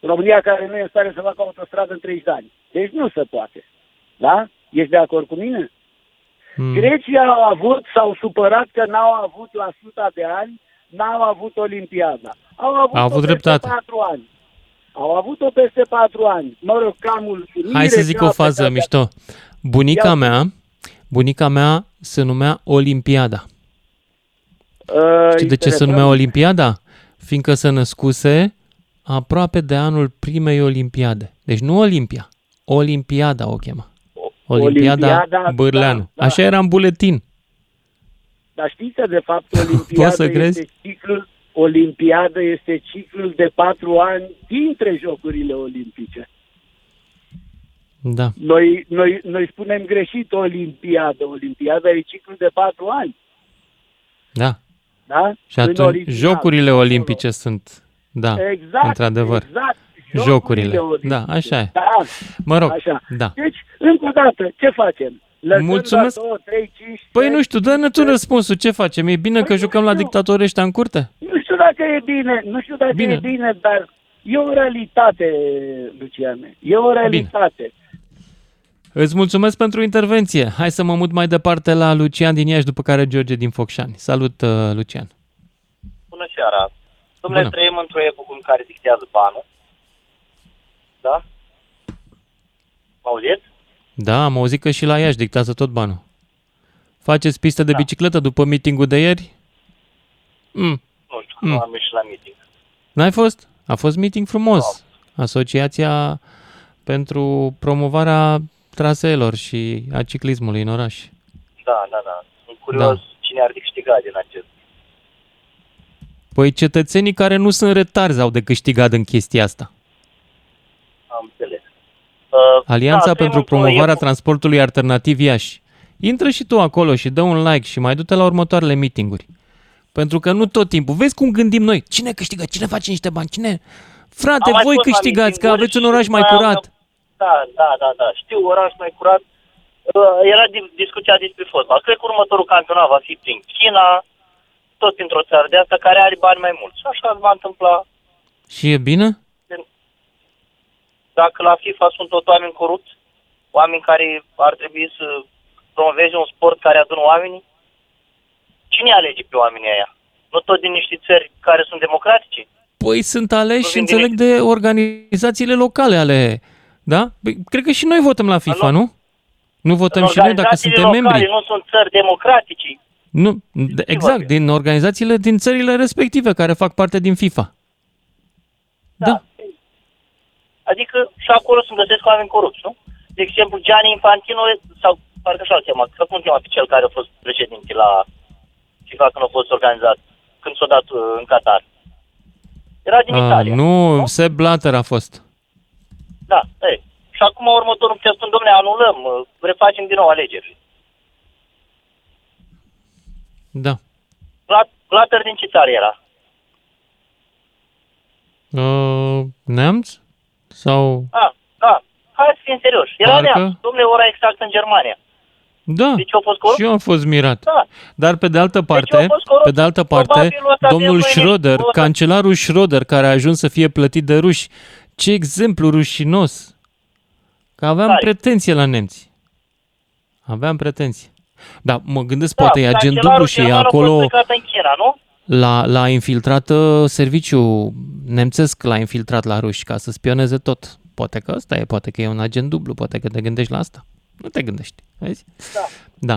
România care nu e în stare să facă autostradă în treizeci de ani. Deci nu se poate. Da? Ești de acord cu mine? Hmm. Grecia au avut, s-au supărat că n-au avut la suta de ani, n-au avut Olimpiada. Au avut, au avut dreptate. patru ani. Au avut-o peste patru ani. Mă rog, camul... Hai să zic o fază mișto. Bunica mea, bunica mea se numea Olimpiada. Uh, Știi de ce se numea Olimpiada? Fiindcă se născuse aproape de anul primei Olimpiade. Deci nu Olimpia, Olimpiada o chema. Olimpiada, Olimpiada Bârleanu. Da, da. Așa era în buletin. Dar știți că, de fapt, Olimpiada este ciclul, Olimpiada este ciclul de patru ani dintre Jocurile Olimpice. Da. Noi, noi, noi spunem greșit Olimpiada. Olimpiada e ciclul de patru ani. Da. Da? Și atunci Jocurile Olimpice acolo. Sunt... Da, exact, într-adevăr. Exact. Jocurile. Jocurile. Da, așa e. Da, mă rog, așa. Da. Deci, încă o dată, ce facem? Lăsăm mulțumesc. La doi, trei, cinci, păi nu știu, dă-ne tu răspunsul, ce facem? E bine păi că jucăm știu. La dictatori ăștia în curte? Nu știu dacă e bine, nu știu dacă bine. e bine, dar e o realitate, Luciane. E o realitate. Bine. Îți mulțumesc pentru intervenție. Hai să mă mut mai departe la Lucian din Iași, după care George din Focșani. Salut, Lucian. Bună seara. Dom'le, trăim într-o epocă în care dictează banul. Da? Mă auziți? Da, am auzit că și la Iași dictează tot banul. Faceți pistă de da. bicicletă după meetingul de ieri? Mm. Nu știu, mm. nu am ieșit la meeting. N-ai fost? A fost meeting frumos. Da. Asociația pentru promovarea traseelor și a ciclismului în oraș. Da, da, da. Sunt curios da. cine ar câștiga din acest. Păi cetățenii care nu sunt retarzi au de câștigat în chestia asta. Am înțeles. Uh, Alianța da, pentru promovarea eu... transportului alternativ Iași. Intră și tu acolo și dă un like și mai du-te la următoarele meetinguri. Pentru că nu tot timpul. Vezi cum gândim noi. Cine câștigă? Cine face niște bani? Cine? Frate, am voi câștigați că aveți un oraș mai curat. Da, da, da, da. Știu, oraș mai curat. Uh, era discuția despre fotbal. Cred că următorul campionat va fi prin China... tot într-o țară de asta care are bani mai mulți. Și așa va întâmpla. Și e bine? Dacă la FIFA sunt tot oameni corupți, oameni care ar trebui să promoveze un sport care adună oamenii, cine alege pe oamenii aia? Nu tot din niște țări care sunt democratice? Păi sunt aleși și înțeleg direct. De organizațiile locale ale... Da? Cred că și noi votăm la FIFA, nu? Nu, nu votăm și noi dacă suntem membri. Organizațiile locale nu sunt țări democratice. Nu, exact, din organizațiile din țările respective care fac parte din FIFA. Da. da. Adică și acolo se găsesc oameni corupți, nu? De exemplu, Gianni Infantino, sau parcă așa-l cheamă, că cum cheamă pe cel care a fost președinte la FIFA când a fost organizat, când s-a dat în Qatar. Era din a, Italia. Nu, nu? Sepp Blatter a fost. Da, ei. Și acum următorul ce spun, dom'le, anulăm, refacem din nou alegerile. Da. Blatter din ce țară era? Uh, neamț? Sau... Ah, da. Hai să fim serioși. Era Parcă... neamț. Dom'le, ora exact în Germania. Da. Deci a fost corupție? Și eu am fost mirat. Da. Dar pe de altă parte, deci pe de altă parte, domnul Schröder, cancelarul Schröder, care a ajuns să fie plătit de ruși, ce exemplu rușinos! Că aveam Tari. pretenție la nemți. Aveam pretenție. Da, mă gândesc, da, poate e agent dublu și e acolo China, nu? L-a, l-a infiltrat serviciul nemțesc, l-a infiltrat la ruși ca să spioneze tot. Poate că ăsta e, poate că e un agent dublu, poate că te gândești la asta. Nu te gândești, vezi? Da. da.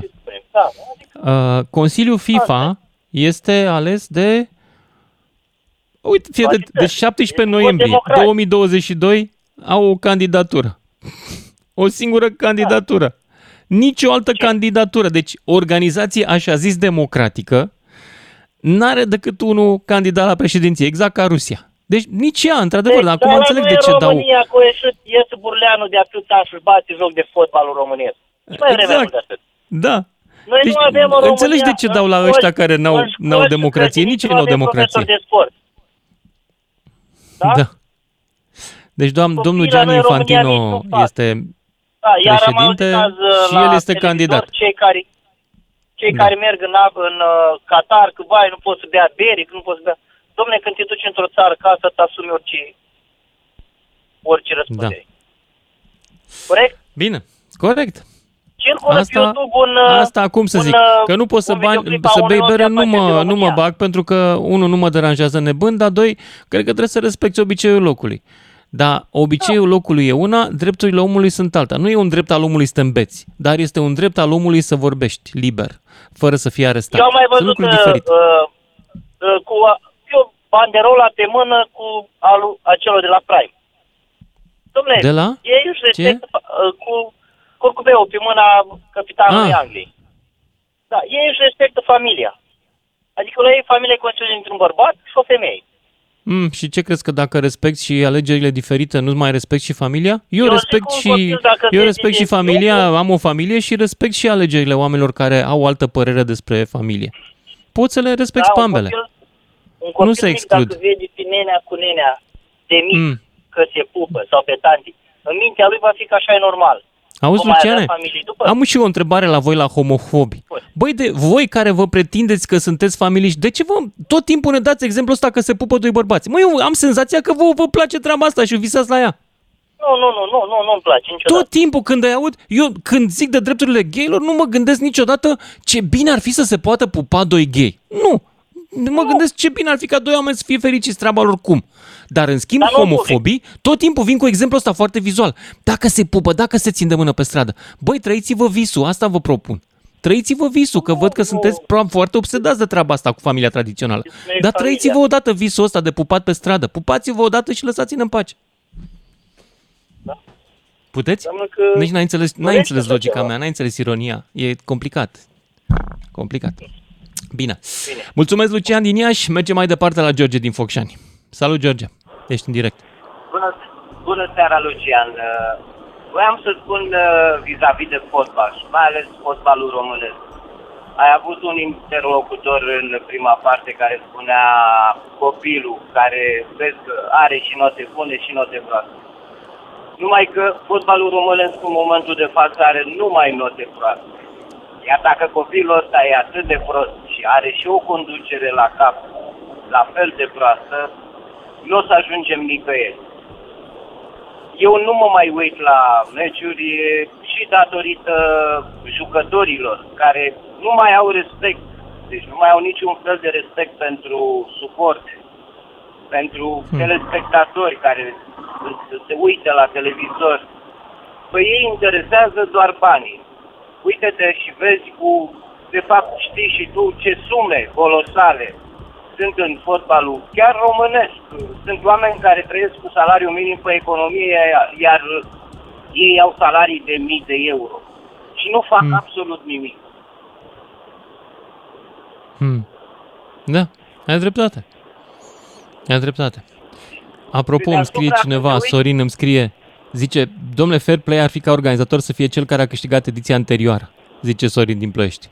da adică... Consiliul FIFA asta. este ales de, uite, fie de, de șaptesprezece noiembrie două mii douăzeci și doi au o candidatură. O singură candidatură. Da. Nici o altă candidatură. Deci, organizație așa zis democratică n-are decât unul candidat la președinție, exact ca Rusia. Deci, nici ea, într-adevăr, deci, dar acum înțeleg de ce dau... România cu ieșit, iese Burleanu de atâția ani și-și bate joc de fotbalul românesc. Mai exact, de da. Noi deci, nu avem în înțelegi de ce dau la ăștia școli, care n-au, școli, n-au democrație, nici ei n-au democrație. De sport. Da? da. Deci, doam, domnul Gianni Infantino este... Da, iar am auzitaz la este candidat. cei, care, cei da. care merg în, în uh, Qatar, că vai, nu poți să bea beri, că nu poți să bea... Dom'le, când te duci într-o țară ca să t'asumi orice, orice răspundere. Da. Corect? Bine, corect. Circulă asta, pe YouTube un... Asta acum să un, zic, că nu poți să, bani, să bei bere, nu mă, nu mă bag, pentru că, unul, nu mă deranjează nebând, dar, doi, cred că trebuie să respecti obiceiul locului. Dar obiceiul locului e una, drepturile omului sunt alta. Nu e un drept al omului să te îmbeți, dar este un drept al omului să vorbești liber, fără să fii arestat. Eu am mai văzut, uh, uh, uh, cu, eu banderola pe mână cu alul acelor de la Prime. Dom'le, de la? Ei își respectă cu curcubeul pe mâna capitanului ah. Angliei. Da, ei își respectă familia. Adică la ei familie constituie dintr-un bărbat și o femeie. Mm, și ce crezi că dacă respecti și alegerile diferite, nu mai respecti și familia? Eu, eu respect, și, copil, eu respect și familia, am o familie și respect și alegerile oamenilor care au altă părere despre familie. Poți să le respecti da, pe ambele. Un copil, un copil nu se exclud. Dacă vede pe nenea cu nenea de mic mm. că se pupă sau pe tanti, în mintea lui va fi că așa e normal. Auzi, Luciane, am și o întrebare la voi, la homofobi. Băi, de voi care vă pretindeți că sunteți familiști, de ce vă, tot timpul ne dați exemplul ăsta că se pupă doi bărbați? Măi, eu am senzația că vă, vă place treaba asta și visați la ea. Nu, nu, nu, nu, nu, nu-mi place niciodată. Tot timpul când îi aud, eu când zic de drepturile gaylor, nu mă gândesc niciodată ce bine ar fi să se poată pupa doi gay. Nu. Mă gândesc ce bine ar fi ca doi oameni să fie fericiți treaba lor cum. Dar în schimb dar homofobii tot timpul vin cu exemplul ăsta foarte vizual. Dacă se pupă, dacă se țin de mână pe stradă. Băi, trăiți-vă visul, asta vă propun. Trăiți-vă visul, că văd că sunteți foarte obsedați de treaba asta cu familia tradițională. Dar trăiți-vă odată visul ăsta de pupat pe stradă. Pupați-vă odată și lăsați-ne în pace. Puteți? Nici n-ai înțeles, n-ai înțeles logica mea, n-ai înțeles ironia. E complicat. Complicat. Bine. Bine. Mulțumesc, Lucian din Iași. Mergem mai departe la George din Focșani. Salut, George. Ești în direct. Bună, bună seara, Lucian. Voiam să spun vis-a-vis de fotbal și mai ales fotbalul românesc. Ai avut un interlocutor în prima parte care spunea copilul care vezi că are și note bune și note proaste. Numai că fotbalul românesc în momentul de față are numai note proaste. Iar dacă copilul ăsta e atât de prost și are și o conducere la cap, la fel de proastă, nu o să ajungem nicăieri. Eu nu mă mai uit la meciuri și datorită jucătorilor, care nu mai au respect, deci nu mai au niciun fel de respect pentru suport, pentru telespectatori care se uită la televizor. Păi ei interesează doar banii. Uite-te și vezi cu, de fapt știi și tu ce sume colosale sunt în fotbalul, chiar românesc. Sunt oameni care trăiesc cu salariu minim pe economie, iar ei au salarii de mii de euro. Și nu fac hmm. absolut nimic. Hmm. Da, ai dreptate. Ai dreptate. Apropo, îmi scrie cineva, Sorin îmi scrie... Zice, domnule, fair play ar fi ca organizator să fie cel care a câștigat ediția anterioară, zice Sorin din Ploiești.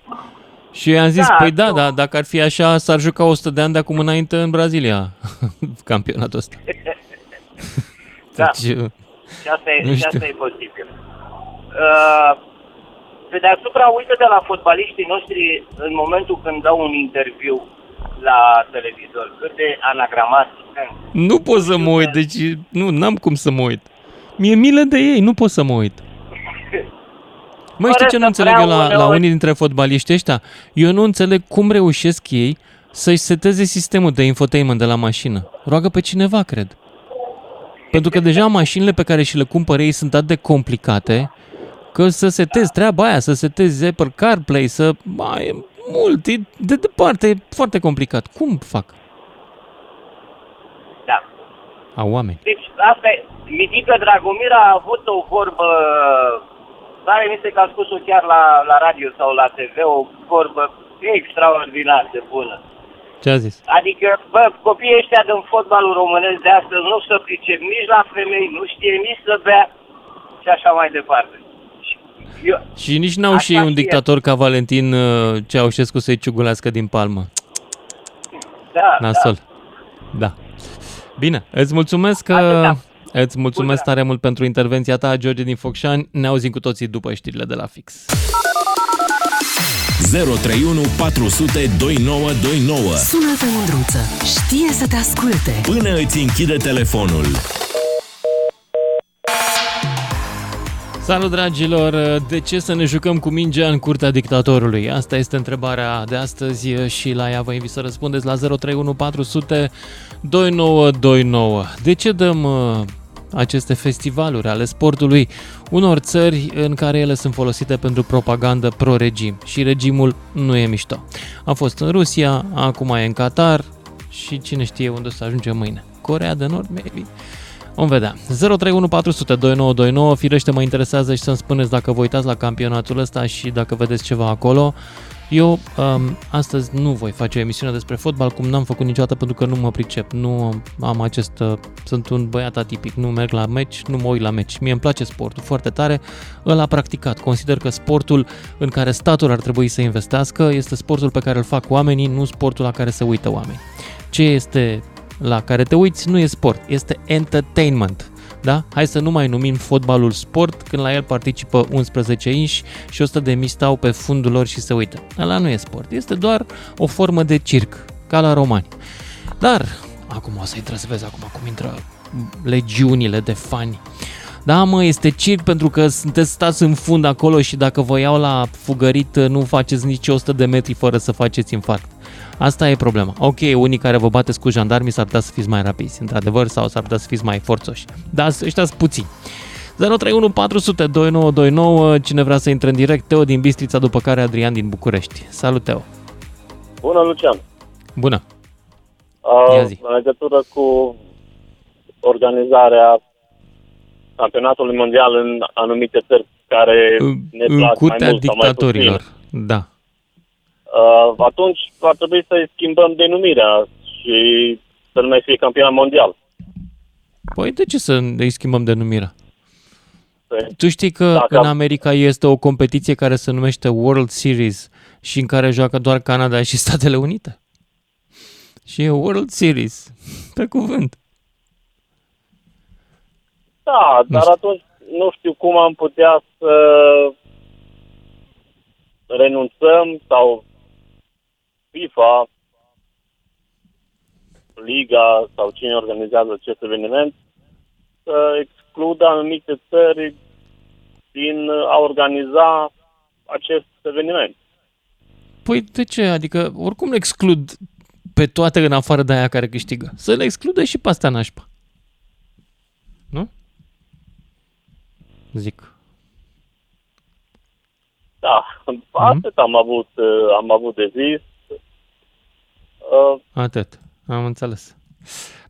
Și eu i-am zis, da, păi da, da, dacă ar fi așa, s-ar juca o sută de ani de acum înainte în Brazilia, campionatul ăsta. Da, deci, și asta e, și asta e posibil. Uh, pe deasupra, uite-te la fotbaliștii noștri în momentul când dau un interviu la televizor, cât de anagramați. Nu pot să mă uit, deci nu, n-am cum să mă uit. Mi-e milă de ei, nu pot să mă uit. Măi, știi ce nu înțeleg eu la, la unii dintre fotbaliști ăștia? Eu nu înțeleg cum reușesc ei să-și seteze sistemul de infotainment de la mașină. Roagă pe cineva, cred. Pentru că deja mașinile pe care și le cumpără ei sunt atât de complicate că să setezi treaba aia, să setezi Apple CarPlay, să... Mai e mult, e de departe, e foarte complicat. Cum fac? Da. A oameni. Deci, asta e... Mitică Dragomir a avut o vorbă, dar mi se că a spus-o chiar la, la radio sau la te ve, o vorbă extraordinar de bună. Ce a zis? Adică, bă, copiii ăștia din fotbalul românesc de astăzi nu se pricep nici la femei, nu știe nici să bea și așa mai departe. Eu, și nici n-au și un dictator ca Valentin Ceaușescu să-i ciugulească din palmă. Da, Nasol. Da. da. Bine, îți mulțumesc că... Atâta. Îți mulțumesc tare mult pentru intervenția ta, George din Focșani. Ne auzim cu toții după știrile de la Fix. zero trei unu patru zero zero doi nouă doi nouă. Sună-te, Mândruță. Știe să te asculte. Până îți închide telefonul. Salut, dragilor! De ce să ne jucăm cu mingea în curtea dictatorului? Asta este întrebarea de astăzi și la ea vă invit să răspundeți la zero trei unu patru zero zero doi nouă doi nouă. De ce dăm aceste festivaluri ale sportului unor țări în care ele sunt folosite pentru propagandă pro-regim? Și regimul nu e mișto. A fost în Rusia, acum e în Qatar și cine știe unde o să ajungem mâine. Coreea de Nord, maybe. Vom vedea. zero trei unu patru zero zero doi nouă doi nouă, firește mă interesează și să-mi spuneți dacă vă uitați la campionatul ăsta și dacă vedeți ceva acolo. Eu um, astăzi nu voi face o emisiune despre fotbal, cum n-am făcut niciodată, pentru că nu mă pricep. Nu am acest... Uh, sunt un băiat atipic, nu merg la meci, nu mă uit la meci. Mie îmi place sportul foarte tare, îl a practicat. Consider că sportul în care statul ar trebui să investească este sportul pe care îl fac oamenii, nu sportul la care se uită oamenii. Ce este la care te uiți nu e sport, este entertainment. Da? Hai să nu mai numim fotbalul sport când la el participă unsprezece inși și o sută de mii stau pe fundul lor și se uită. Ăla nu e sport, este doar o formă de circ, ca la romani. Dar, acum o să-i trăsvezi, acum cum intră legiunile de fani. Da, mă, este circ pentru că sunteți stați în fund acolo și dacă vă iau la fugărit nu faceți nici o sută de metri fără să faceți infarct. Asta e problema. Ok, unii care vă bateți cu jandarmii s-ar putea să fiți mai rapizi, într-adevăr, sau s-ar putea să fiți mai forțoși. Dar ăștia-s puțini. zero trei unu patru zero zero doi nouă doi nouă, cine vrea să intre în direct, Teo din Bistrița, după care Adrian din București. Salut, Teo! Bună, Lucian! Bună! Uh, în legătură cu organizarea campionatului mondial în anumite țări care uh, ne plac mai mult sau mai puțin. Da. Uh, atunci ar trebui să-i schimbăm denumirea și să nu mai fie campionat mondial. Păi de ce să-i schimbăm denumirea? Păi, tu știi că dacă... în America este o competiție care se numește World Series și în care joacă doar Canada și Statele Unite? Și e World Series, pe cuvânt. Da, dar atunci nu știu cum am putea să renunțăm sau FIFA, Liga sau cine organizează acest eveniment să excludă anumite țări din a organiza acest eveniment. Păi de ce? Adică oricum le exclud pe toate în afară de aia care câștigă. Să le excludă și pe asta nașpa. Nu? Zic. Da, atât am avut, am avut de zis. Atât, am înțeles.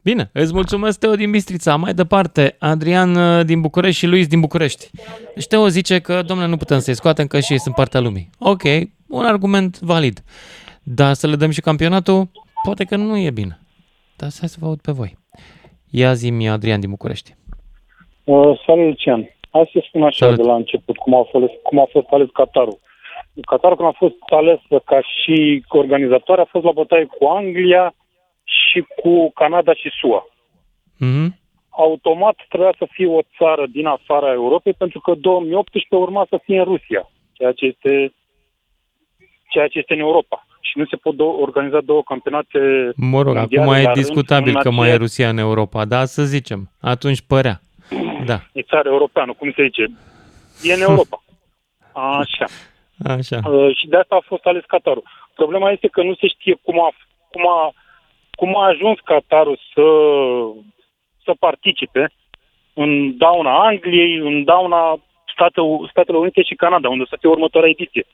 Bine, îți mulțumesc, Teo din Bistrița. Mai departe, Adrian din București și Luis din București. Și Teo zice că, domnule, nu putem să-i scoatem, că și ei sunt partea lumii. Ok, un argument valid. Dar să le dăm și campionatul, poate că nu e bine. Dar hai să vă aud pe voi. Ia zi-mi, Adrian din București. Uh, salut, Lucian. Hai să spun așa de la început, cum a fost, cum a fost ales Qatarul. Qatarul, când a fost ales ca și organizatoare, a fost la bătaie cu Anglia și cu Canada și S U A. Mm-hmm. Automat trebuia să fie o țară din afara Europei, pentru că două mii optsprezece urma să fie în Rusia, ceea ce este, ceea ce este în Europa. Și nu se pot do- organiza două campionate mă rog, mondiale. Acum e discutabil că mai e Rusia în Europa, dar să zicem, atunci părea. Da. E țară europeană, cum se zice. E în Europa. Așa. Așa. Uh, și de asta a fost ales Qatarul. Problema este că nu se știe cum a, cum a, cum a ajuns Qatarul să, să participe în dauna Angliei, în dauna Statul, Statele Unite și Canada, unde o să fie următoarea ediție.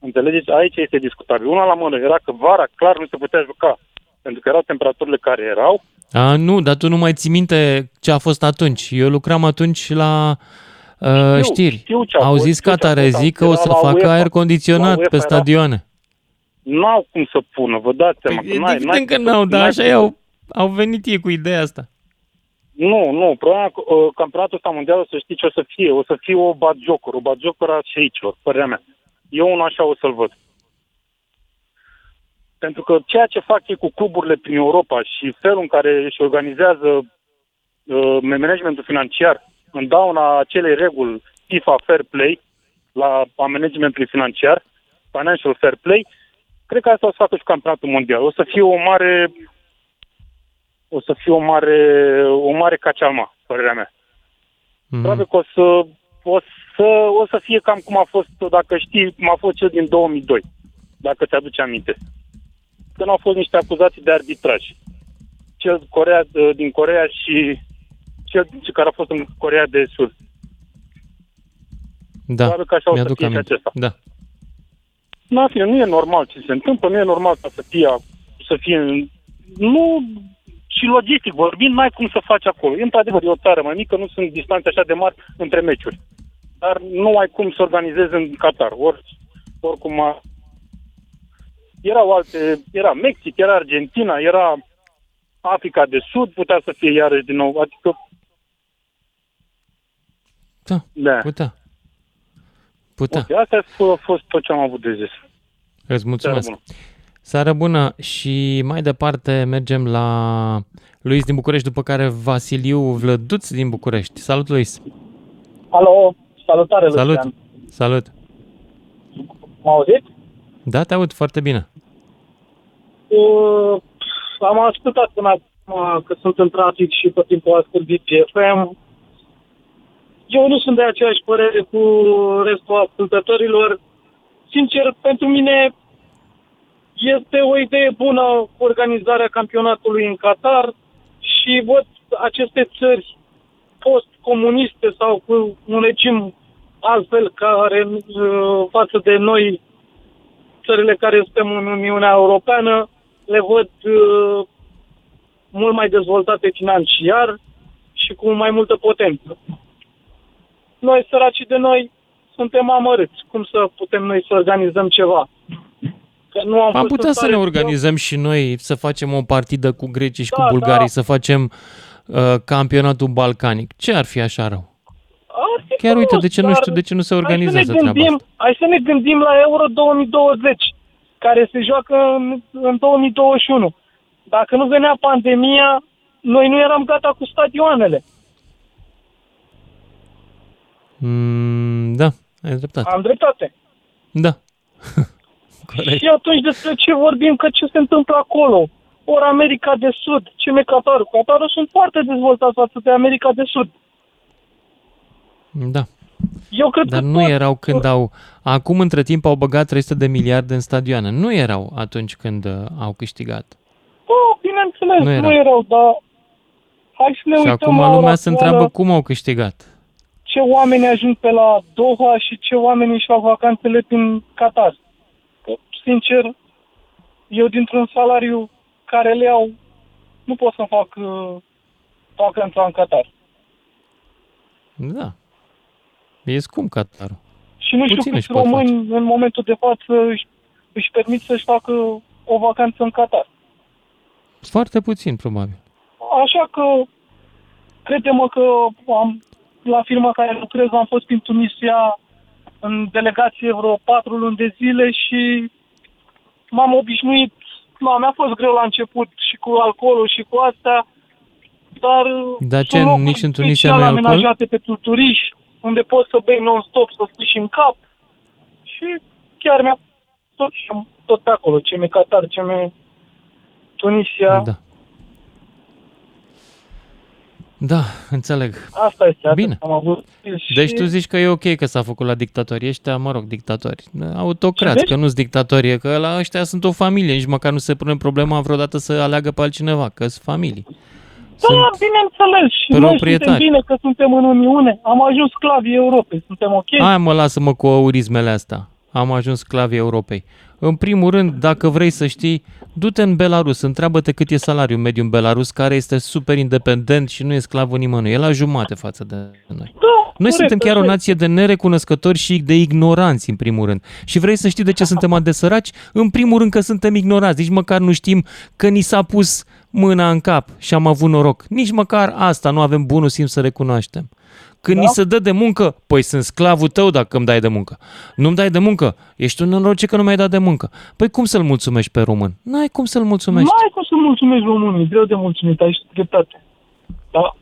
Înțelegeți? Aici este discutabil. Una la mână era că vara clar nu se putea juca, pentru că erau temperaturile care erau. A, nu, dar tu nu mai ții minte ce a fost atunci. Eu lucram atunci la uh, știu, știri. Știu au zis catarezii că o să facă UEFA, aer condiționat pe era... stadioane. N-au cum să pună, vă dați seama. Păi, n-ai, evident n-ai că n-au, dar așa i-au, au venit ei cu ideea asta. Nu, nu, problema că uh, campionatul ăsta mondial o să știi ce o să fie. O să fie o batjocură, o batjocură a șeicilor, părerea mea. Eu unul așa o să-l văd. Pentru că ceea ce fac ei cu cluburile prin Europa și felul în care își organizează uh, managementul financiar în dauna acelei reguli FIFA Fair Play la managementul financiar, Financial Fair Play, cred că asta o să facă și campionatul mondial. O să fie o mare o să fie o mare o mare cacealma, părerea mea. Mm-hmm. Probabil că o să, o să o să fie cam cum a fost, dacă știi, cum a fost cel din două mii doi, dacă ți-aduce aminte. Când au fost niște acuzații de arbitraj. Cel Corea, din Corea și cel care a fost în Corea de Sud. Da, Dar că așa o să fie și acesta. Da. Na, fie, nu e normal ce se întâmplă, nu e normal ca să fie, să fie nu... Și logistic vorbind, n-ai cum să faci acolo. E, într-adevăr, e o țară mai mică, nu sunt distanțe așa de mari între meciuri. Dar nu ai cum să organizezi în Qatar. Or, oricum, a... erau alte... Era Mexic, era Argentina, era Africa de Sud, putea să fie iarăși din nou. Adică... Da, da. Putea. Putea. Okay, asta a fost tot ce am avut de zis. Îți mulțumesc. Seară bună și mai departe mergem la Luis din București, după care Vasiliu Vlăduț din București. Salut, Luis! Alo! Salutare, Lucian! Salut! Salut! M-au auzit? Da, te aud foarte bine. Uh, am ascultat până acum că sunt în trafic și pe timpul ascult B P F M. Eu nu sunt de aceeași părere cu restul ascultătorilor. Sincer, pentru mine... Este o idee bună organizarea campionatului în Qatar și văd aceste țări post-comuniste sau cu un regim altfel care față de noi, țările care suntem în Uniunea Europeană, le văd mult mai dezvoltate financiar și cu mai multă potență. Noi, săracii de noi, suntem amărâți. Cum să putem noi să organizăm ceva? Că nu am, am putea să ne organizăm eu. Și noi, să facem o partidă cu grecii și da, cu bulgarii, da. Să facem uh, campionatul balcanic. Ce ar fi așa rău? Ar fi Chiar frumos, uite, de ce nu știu de ce nu se organizează treaba asta. Hai să ne gândim la Euro două mii douăzeci, care se joacă în, în două mii douăzeci și unu. Dacă nu venea pandemia, noi nu eram gata cu stadioanele. Mm, da, ai dreptate. Am dreptate. Da. Corect. Și atunci despre ce vorbim, că ce se întâmplă acolo? Ori America de Sud, ce ne Qatarul? Qatarul sunt foarte dezvoltați față de America de Sud. Da. Eu cred Dar că nu tot... erau când au... Acum, între timp, au băgat trei sute de miliarde în stadioane. Nu erau atunci când au câștigat. Oh, bineînțeles, nu erau, nu erau dar... Hai să ne și uităm acum lumea actuală... se întreabă cum au câștigat. Ce oameni ajung pe la Doha și ce oameni își fac vacanțele prin Qatar. Sincer, eu dintr-un salariu care le iau, nu pot să fac vacanța uh, în Qatar. Da. E scump Qatarul. Și nu știu câți români în momentul de față își, își permit să-și facă o vacanță în Qatar. Foarte puțin, probabil. Așa că, crede-mă că am, la firma care lucrez am fost prin Tunisia în delegație vreo patru luni de zile și m-am obișnuit, no, mi-a fost greu la început și cu alcoolul și cu astea, dar da, ce, nici în Tunisia nu amenajate pe turiști, unde poți să bei non-stop, să stii și în cap și chiar mi-a tot, tot pe acolo, ce mi-e Qatar, ce mi-e Tunisia. Da. Da, înțeleg. Asta este. Bine. Am avut și... Deci tu zici că e ok că s-a făcut la dictatori ăștia, mă rog, dictatori, autocrați, că nu-s dictatorie, că la ăștia sunt o familie, nici măcar nu se pune problema vreodată să aleagă pe altcineva, că sunt familii. Da, sunt bineînțeles. Și noi suntem bine că suntem în Uniune. Am ajuns sclavii Europei, suntem ok? Hai mă, lasă-mă cu aurismele astea. Am ajuns sclavii Europei. În primul rând, dacă vrei să știi, du-te în Belarus, întreabă-te cât e salariul mediu în Belarus, care este super independent și nu e sclavul nimănui. E la jumate față de noi. Da, noi suntem chiar o nație de nerecunoscători și de ignoranți, în primul rând. Și vrei să știi de ce suntem atât de săraci? În primul rând că suntem ignoranți. Nici măcar nu știm că ni s-a pus mâna în cap și am avut noroc. Nici măcar asta nu avem bunul simț să recunoaștem. Când da. Ni se dă de muncă, păi sunt sclavul tău dacă îmi dai de muncă. Nu-mi dai de muncă, ești un norocic că nu mi-ai dat de muncă. Păi cum să-l mulțumești pe român? N-ai cum să-l mulțumești. N-ai cum să-l mulțumești românii, greu de mulțumit, ai dreptate. Da.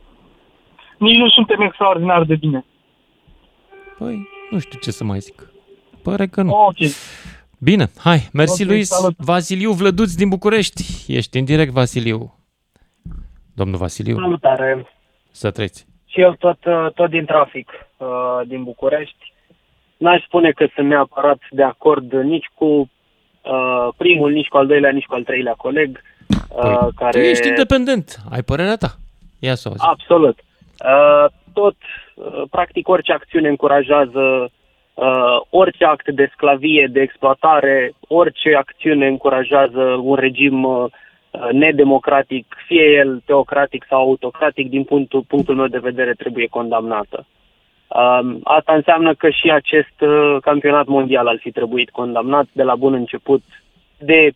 Nici nu suntem extraordinar de bine. Păi, nu știu ce să mai zic. Pare că nu. Ok. Bine, hai, mersi okay, Luis. Salut. Vasiliu Vlăduț din București. Ești în direct, Vasiliu. Domnul Vasiliu. Salutare. Să treci. Și eu tot, tot din trafic, din București. N-aș spune că sunt neapărat de acord nici cu primul, nici cu al doilea, nici cu al treilea coleg. Păi, care... Tu ești independent, ai părerea ta. Ia să o zi. Absolut. Tot, practic, orice acțiune încurajează orice act de sclavie, de exploatare, orice acțiune încurajează un regim nedemocratic, fie el teocratic sau autocratic, din punctul, punctul meu de vedere trebuie condamnată. Asta înseamnă că și acest campionat mondial ar fi trebuit condamnat de la bun început de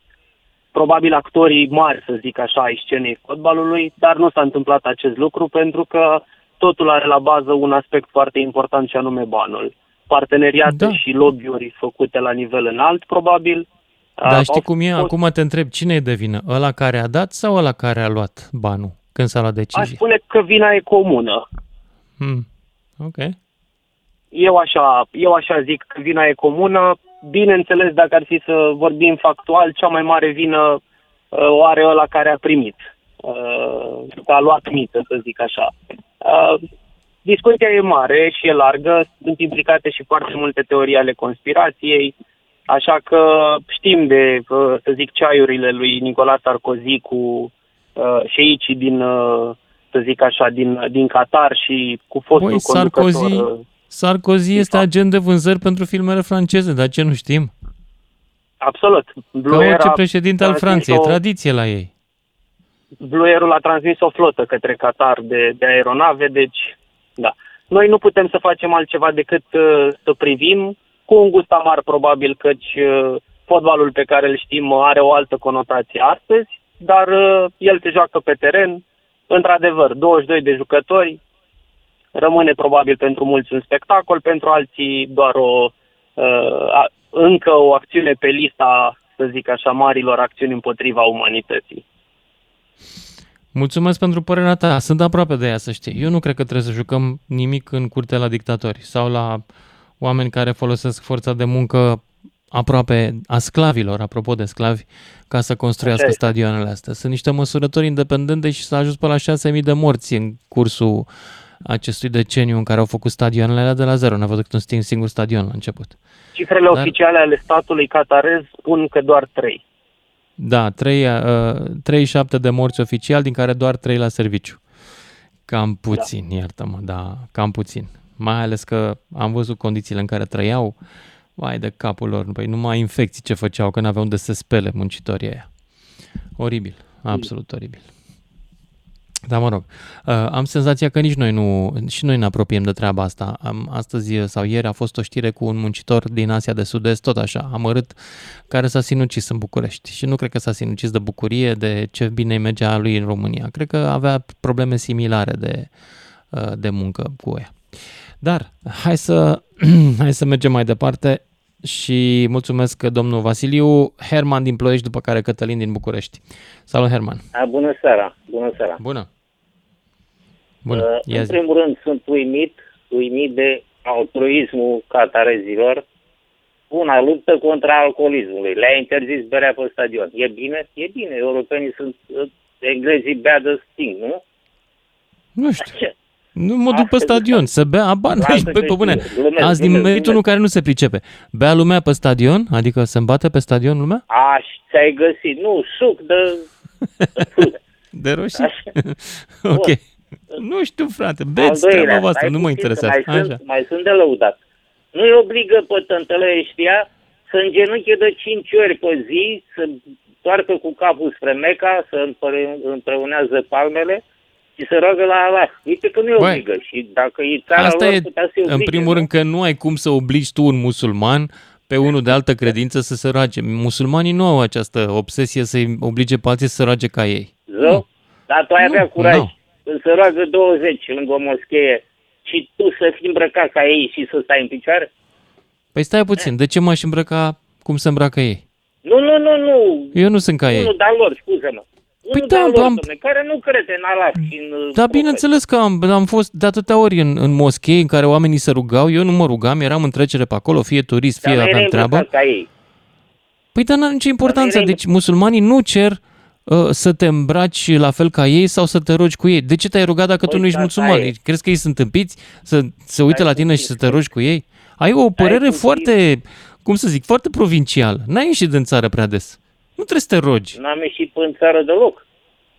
probabil actorii mari, să zic așa, ai scenei fotbalului, dar nu s-a întâmplat acest lucru pentru că totul are la bază un aspect foarte important și anume banul. Parteneriate da. și lobby-uri făcute la nivel înalt, probabil. Dar știi cum e? Fost... Acum te întreb, cine e de vină? Ăla care a dat sau ăla care a luat banul când s-a luat decizia? Aș spune că vina e comună. Hmm. Ok. Eu așa, eu așa zic că vina e comună. Bineînțeles, dacă ar fi să vorbim factual, cea mai mare vină o are ăla care a primit. Că a luat mită, să zic așa. Discuția e mare și e largă, sunt implicate și foarte multe teorii ale conspirației, așa că știm de, să zic, ceaiurile lui Nicolas Sarkozy cu șeicii din, să zic așa, din, din Qatar și cu fostul Băi, conducător. Sarkozy, Sarkozy este agent de vânzări pentru filmele franceze, dar ce nu știm? Absolut. Blue Ca orice președinte al Franței, o... tradiție la ei. Blue Air-ul a transmis o flotă către Qatar de, de aeronave, deci... Da. Noi nu putem să facem altceva decât uh, să privim cu un gust amar, probabil, căci uh, fotbalul pe care îl știm are o altă conotație astăzi, dar uh, el se joacă pe teren, într-adevăr, douăzeci și doi de jucători, rămâne probabil pentru mulți un spectacol, pentru alții doar o, uh, a, încă o acțiune pe lista, să zic așa, marilor acțiuni împotriva umanității. Mulțumesc pentru părerea ta. Sunt aproape de ea, să știi. Eu nu cred că trebuie să jucăm nimic în curte la dictatori sau la oameni care folosesc forța de muncă aproape a sclavilor, apropo de sclavi, ca să construiască stadioanele astea. Sunt niște măsurători independente și s-a ajuns până la șase mii de morți în cursul acestui deceniu în care au făcut stadioanele alea de la zero. N-a văzut un singur stadion la început. Cifrele Dar... oficiale ale statului qatarez spun că doar trei. Da, treizeci și șapte de morți oficiali, din care doar trei la serviciu. Cam puțin, da. Iartă-mă, da, cam puțin. Mai ales că am văzut condițiile în care trăiau, vai de capul lor, păi numai infecții ce făceau, că n-aveau unde să spele muncitorii aia. Oribil, absolut oribil. Dar mă rog, am senzația că nici noi nu, și noi ne apropiem de treaba asta. Astăzi sau ieri a fost o știre cu un muncitor din Asia de Sud-Est, tot așa, amărât, care s-a sinucis în București. Și nu cred că s-a sinucis de bucurie de ce bine mergea lui în România. Cred că avea probleme similare de, de muncă cu ea. Dar hai să, hai să mergem mai departe și mulțumesc domnul Vasiliu, Herman din Ploiești, după care Cătălin din București. Salut, Herman! A, bună seara! Bună seara! Bună! Bună. Uh, în primul rând sunt uimit, uimit de altruismul catarezilor. Una luptă contra alcoolismului. Le-a interzis berea pe stadion. E bine? E bine. Europenii sunt... Uh, englezii bea de sting, nu? Nu știu. Așa. Nu mă duc pe stadion. Să bea aban. Pe bune. Azi din meritul unul care nu se pricepe. Bea lumea pe stadion? Adică se îmbată pe stadion lumea? Aș, ți-ai găsit. Nu, suc de... de roșii? Ok. Nu știu, frate, beți treaba voastră, nu mă interesează. Mai, Așa. Sunt, mai sunt de lăudat. Nu-i obligă pe tântălăi ăștia să îngenunche de cinci ori pe zi, să toarcă cu capul spre Meca, să împreunează palmele și să roagă la Allah. Uite că nu-i Băi, obligă. Și dacă e țara asta lor, e, putea să-i oblige. În primul rând că nu ai cum să obligi tu un musulman pe unul de altă credință să se roage. Musulmanii nu au această obsesie să-i oblige pe alții să se roage ca ei. Zău? Dar tu ai avea curaj. Nu. Când se roagă douăzeci lângă o moschee și tu să fii îmbrăcat ca ei și să stai în picioare? Păi stai puțin, de ce m-aș îmbrăca cum se îmbracă ei? Nu, nu, nu, nu. Eu nu sunt ca ei. Nu, dar lor, scuze-mă. Păi da, lor, am... domne, care nu crede în Allah și în... Dar bineînțeles că am, am fost de atâtea ori în, în moschei în care oamenii se rugau, eu nu mă rugam, eram în trecere pe acolo, fie turist, fie dar aveam treabă. Ca ei. Păi dar n-are nicio importanță, dar deci musulmanii nu cer... să te îmbraci la fel ca ei sau să te rogi cu ei. De ce te-ai rugat dacă Oi, tu nu ești musulman? E. Crezi că ei sunt tâmpiți să se uite la tine și să te rogi cu ei? Ai o părere foarte, cum să zic, foarte provincială. N-ai ieșit din țară prea des. Nu trebuie să te rogi. N-am ieșit până în țară deloc.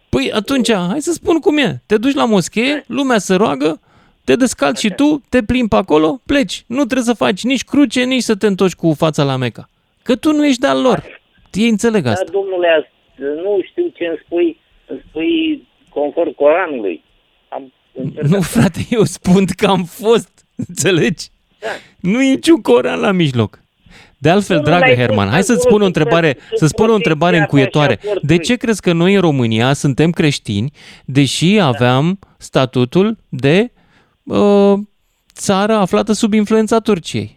Păi atunci, hai să spun cum e. Te duci la moschee, lumea se roagă, te descalci și tu, te plimbi pe acolo, pleci. Nu trebuie să faci nici cruce, nici să te întorci cu fața la Meca. Că tu nu ești de-al lor. Ei înțeleg asta. Da, domnule, nu știu ce îmi spui, îmi spui conform Coranului. Am nu, frate, eu spun că am fost, înțelegi? Da. Nu e niciun Coran la mijloc. De altfel, dragă Herman, hai să-ți spun o întrebare, să-ți spun o întrebare încuietoare. De ce crezi că noi în România suntem creștini, deși aveam statutul de uh, țară aflată sub influența Turciei?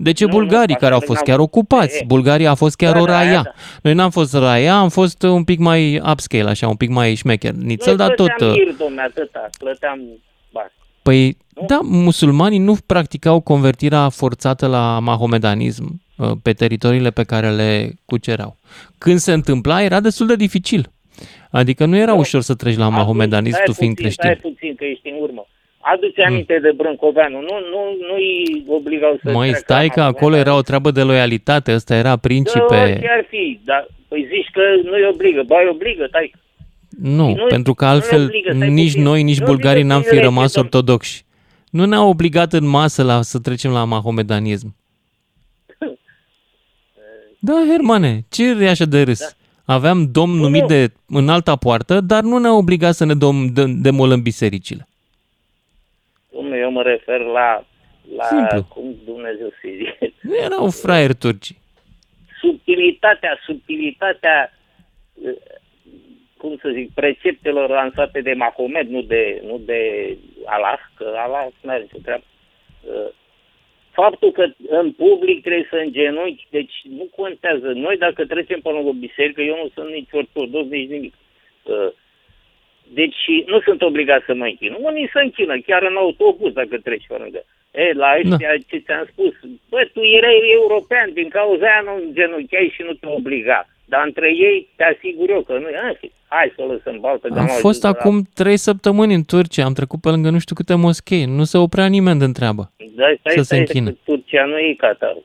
De ce bulgarii, care au fost chiar ocupați? Bulgaria a fost chiar o raia. Noi n-am fost raia, am fost un pic mai upscale, așa, un pic mai șmecher. Nițel, dar tot... Păi, da, musulmanii nu practicau convertirea forțată la mahomedanism pe teritoriile pe care le cucereau. Când se întâmpla, era destul de dificil. Adică nu era ușor să treci la mahomedanism, tu fiind creștin. Stai puțin, că ești în urmă. Aduți aminte de Brâncoveanu, nu, nu, nu-i obligau să... Mai stai că acolo era o treabă de loialitate, ăsta era principe... Da, orice ar fi, dar păi zici că nu-i obligă, ba-i obligă, tai. Nu, nu, pentru că altfel obligă, nici puțin. Noi, nici nu bulgarii n-am fi rămas ortodocși. Nu ne-au obligat în masă la, să trecem la mahomedanism. Da, Hermane, ce e așa de râs? Da. Aveam domn nu, numit nu. de în alta poartă, dar nu ne-au obligat să ne dom- de- demolăm bisericile. Eu mă refer la, la cum Dumnezeu se zice. Nu erau fraieri turci. Subtilitatea, subtilitatea, cum să zic, preceptelor lansate de Mahomet, nu de, nu de Allah, că Allah n-are nicio treabă. Faptul că în public trebuie să îngenunchi, deci nu contează. Noi dacă trecem pe lângă o biserică, eu nu sunt nici ortodox, nici nimic. Deci nu sunt obligat să mă închin. Unii se închină, chiar în autobuz, dacă treci pe lângă. E, la ăștia da. Ce ți-am spus, bă, tu erai european, din cauza aia nu genuncheai și nu te obliga. Dar între ei te asigur eu că nu e. Hai să o lăsăm baltă. Am fost acum trei săptămâni în Turcia, am trecut pe lângă nu știu câte moschei, nu se oprea nimeni de întreabă da, stai, să stai, se închină. Turcia nu e Qatarul.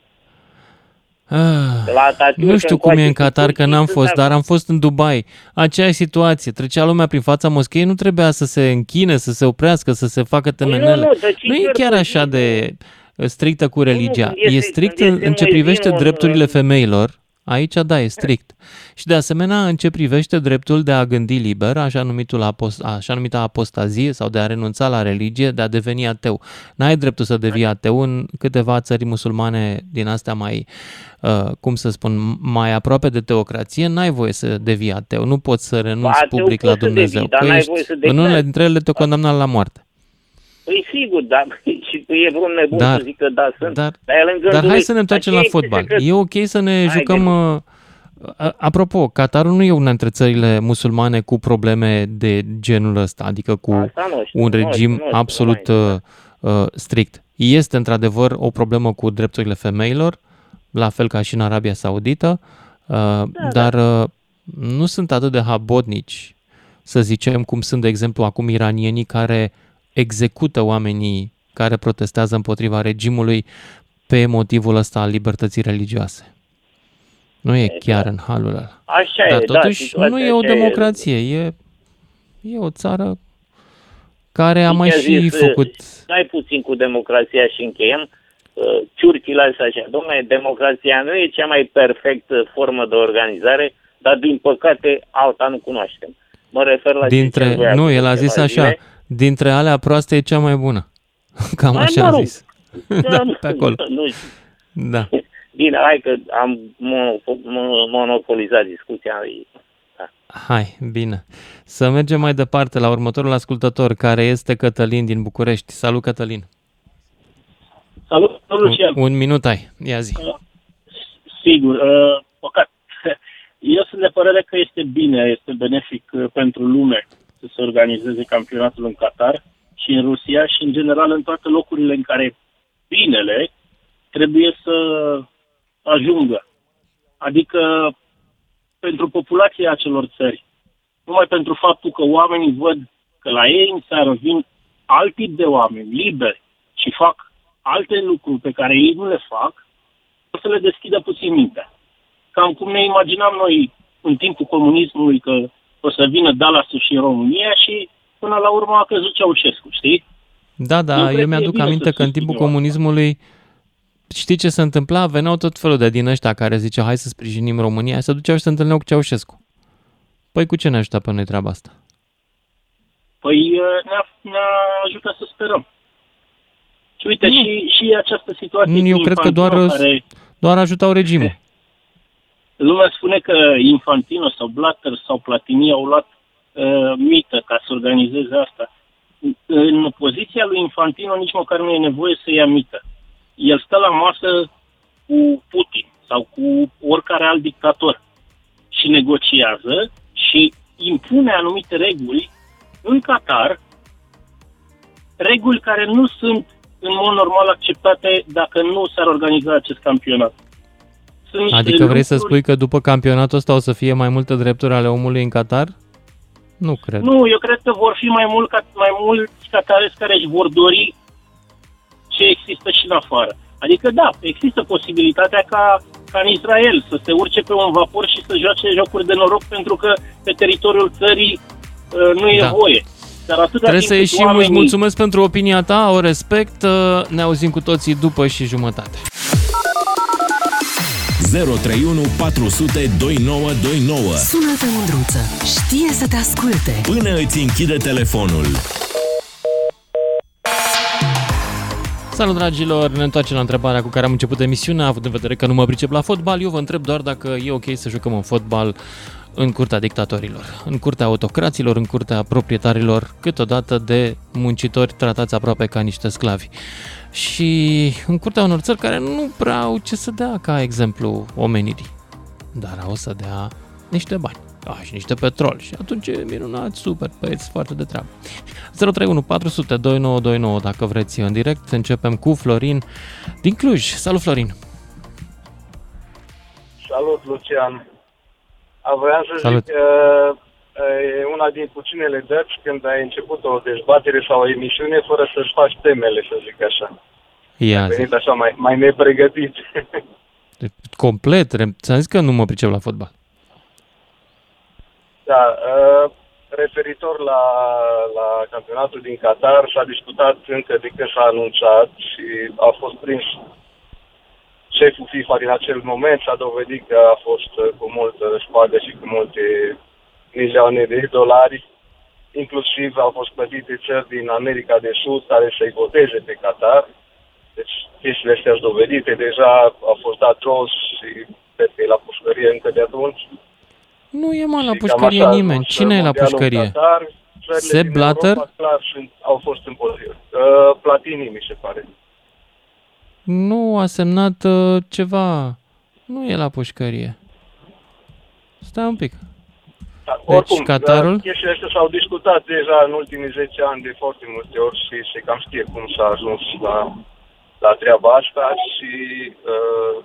Ah, nu știu cum e în Qatar, că n-am fost, dar am fost în Dubai. Aceeași situație, trecea lumea prin fața moscheii, nu trebuia să se închine, să se oprească, să se facă temenele. Nu, nu, nu e chiar așa de strictă cu religia. Nu, este, e strict în, în ce privește drepturile femeilor. Aici, da, e strict. Și de asemenea, în ce privește dreptul de a gândi liber, așa, numitul apost- așa numita apostazie sau de a renunța la religie, de a deveni ateu. N-ai dreptul să devii ateu în câteva țări musulmane din astea mai, uh, cum să spun, mai aproape de teocrație, n-ai voie să devii ateu. Nu poți să renunți ateu public la Dumnezeu. Devii, că ești, voie să în unele dintre ele te condamnat la moarte. Păi sigur, dar și tu e vreun nebun dar, să zic că da, sunt. Dar, dar, dar hai să ne întoarcem la fotbal. Că... E ok să ne hai jucăm... Uh, apropo, Qatarul nu e una dintre țările musulmane cu probleme de genul ăsta, adică cu nu, un nu, regim nu, absolut nu, uh, strict. Este într-adevăr o problemă cu drepturile femeilor, la fel ca și în Arabia Saudită, uh, da, dar uh, nu sunt atât de habotnici, să zicem, cum sunt, de exemplu, acum iranienii care... execută oamenii care protestează împotriva regimului pe motivul ăsta al libertății religioase. Nu e chiar în halul ăla. Așa Dar e, totuși da, nu e o democrație, e, e o țară care a mai și zis, făcut... Stai puțin cu democrația și încheiem. Ciurchile astea așa, dom'le, democrația nu e cea mai perfectă formă de organizare, dar din păcate alta nu cunoaștem. Mă refer la... Dintre, nu, el a zis așa... Zile, dintre alea proaste e cea mai bună. Cam mai așa a zis. Da, pe acolo. Nu știu. Da. Bine, hai că am monopolizat discuția. Da. Hai, bine. Să mergem mai departe la următorul ascultător, care este Cătălin din București. Salut, Cătălin. Salut, Lucian. Un, un minut ai, ia zi. Uh, sigur, uh, păcat. Eu sunt de părere că este bine, este benefic pentru lume să se organizeze campionatul în Qatar și în Rusia și, în general, în toate locurile în care binele trebuie să ajungă. Adică pentru populația acelor țări. Numai pentru faptul că oamenii văd că la ei în țară vin alt tip de oameni liberi și fac alte lucruri pe care ei nu le fac, o să le deschidă puțin mintea. Cam cum ne imaginam noi în timpul comunismului că o să vină Dallasul și România și până la urmă a căzut Ceaușescu, știi? Da, da, eu mi-aduc aminte că în timpul comunismului, știi ce se întâmpla? Veneau tot felul de din ăștia care ziceau hai să sprijinim România, se duceau și se întâlneau cu Ceaușescu. Păi cu ce ne ajută pe noi treaba asta? Păi ne, ne ajută să sperăm. Și uite, mm. și, și această situație... Eu cred că doar, care... doar ajutau regimul. Lumea spune că Infantino sau Blatter sau Platini au luat uh, mită ca să organizeze asta. În poziția lui Infantino nici măcar nu e nevoie să ia mită. El stă la masă cu Putin sau cu oricare alt dictator și negociază și impune anumite reguli în Qatar, reguli care nu sunt în mod normal acceptate dacă nu s-ar organiza acest campionat. Sunt adică vrei lucruri... să spui că după campionatul ăsta o să fie mai multe drepturi ale omului în Qatar? Nu cred. Nu, eu cred că vor fi mai, mult, mai mulți qatarezi care își vor dori ce există și în afară. Adică da, există posibilitatea ca, ca în Israel să se urce pe un vapor și să joace jocuri de noroc pentru că pe teritoriul țării uh, nu e da. voie. Dar atâta trebuie să ieșim. Oamenii... Îți mulțumesc pentru opinia ta, o respect. Ne auzim cu toții după și jumătate. zero trei unu patru zero zero doi nouă doi nouă. Sună-te, Mândruță. Știe să te asculte. Până îți închide telefonul. Salut, dragilor! Ne întoarcem la întrebarea cu care am început emisiunea, având în vedere că nu mă pricep la fotbal. Eu vă întreb doar dacă e ok să jucăm în fotbal în curtea dictatorilor, în curtea autocraților, în curtea proprietarilor, câteodată de muncitori tratați aproape ca niște sclavi. Și în curtea unor țări care nu prea au ce să dea ca exemplu omenirii, dar au să dea niște bani. A, și niște petrol. Și atunci e minunat, super, băieți, foarte de treabă. zero trei unu patru zero zero doi nouă doi nouă dacă vreți în direct. Începem cu Florin din Cluj. Salut, Florin! Salut, Lucian! Vreau să Salut. zic că e una din puținele dăți când ai început o dezbatere sau o emisiune fără să-ți faci temele, să zic așa. Ia, venit zi. așa mai, mai nepregătit. Complet, ți-am zis că nu mă pricep la fotbal. Da, referitor la, la campionatul din Qatar, s-a discutat încă de când s-a anunțat și a fost prins șeful FIFA din acel moment, s-a dovedit că a fost cu multă șpadă și cu multe milioane de dolari, inclusiv au fost plătite țări din America de Sud care să-i voteze pe Qatar, deci chestiile astea sunt dovedite, deja a fost dat jos și cred că e la pușcărie încă de atunci. Nu e mai la pușcărie nimeni. Cine e la pușcărie? Qatar, Sepp Blatter? Europa, au fost împotrivă. Uh, Platini, mi se pare. Nu a semnat uh, ceva. Nu e la pușcărie. Stai un pic. Da, deci, oricum, Qatarul... chestiile astea s-au discutat deja în ultimii zece ani de foarte multe ori și se cam știe cum s-a ajuns la, la treaba asta și... Uh,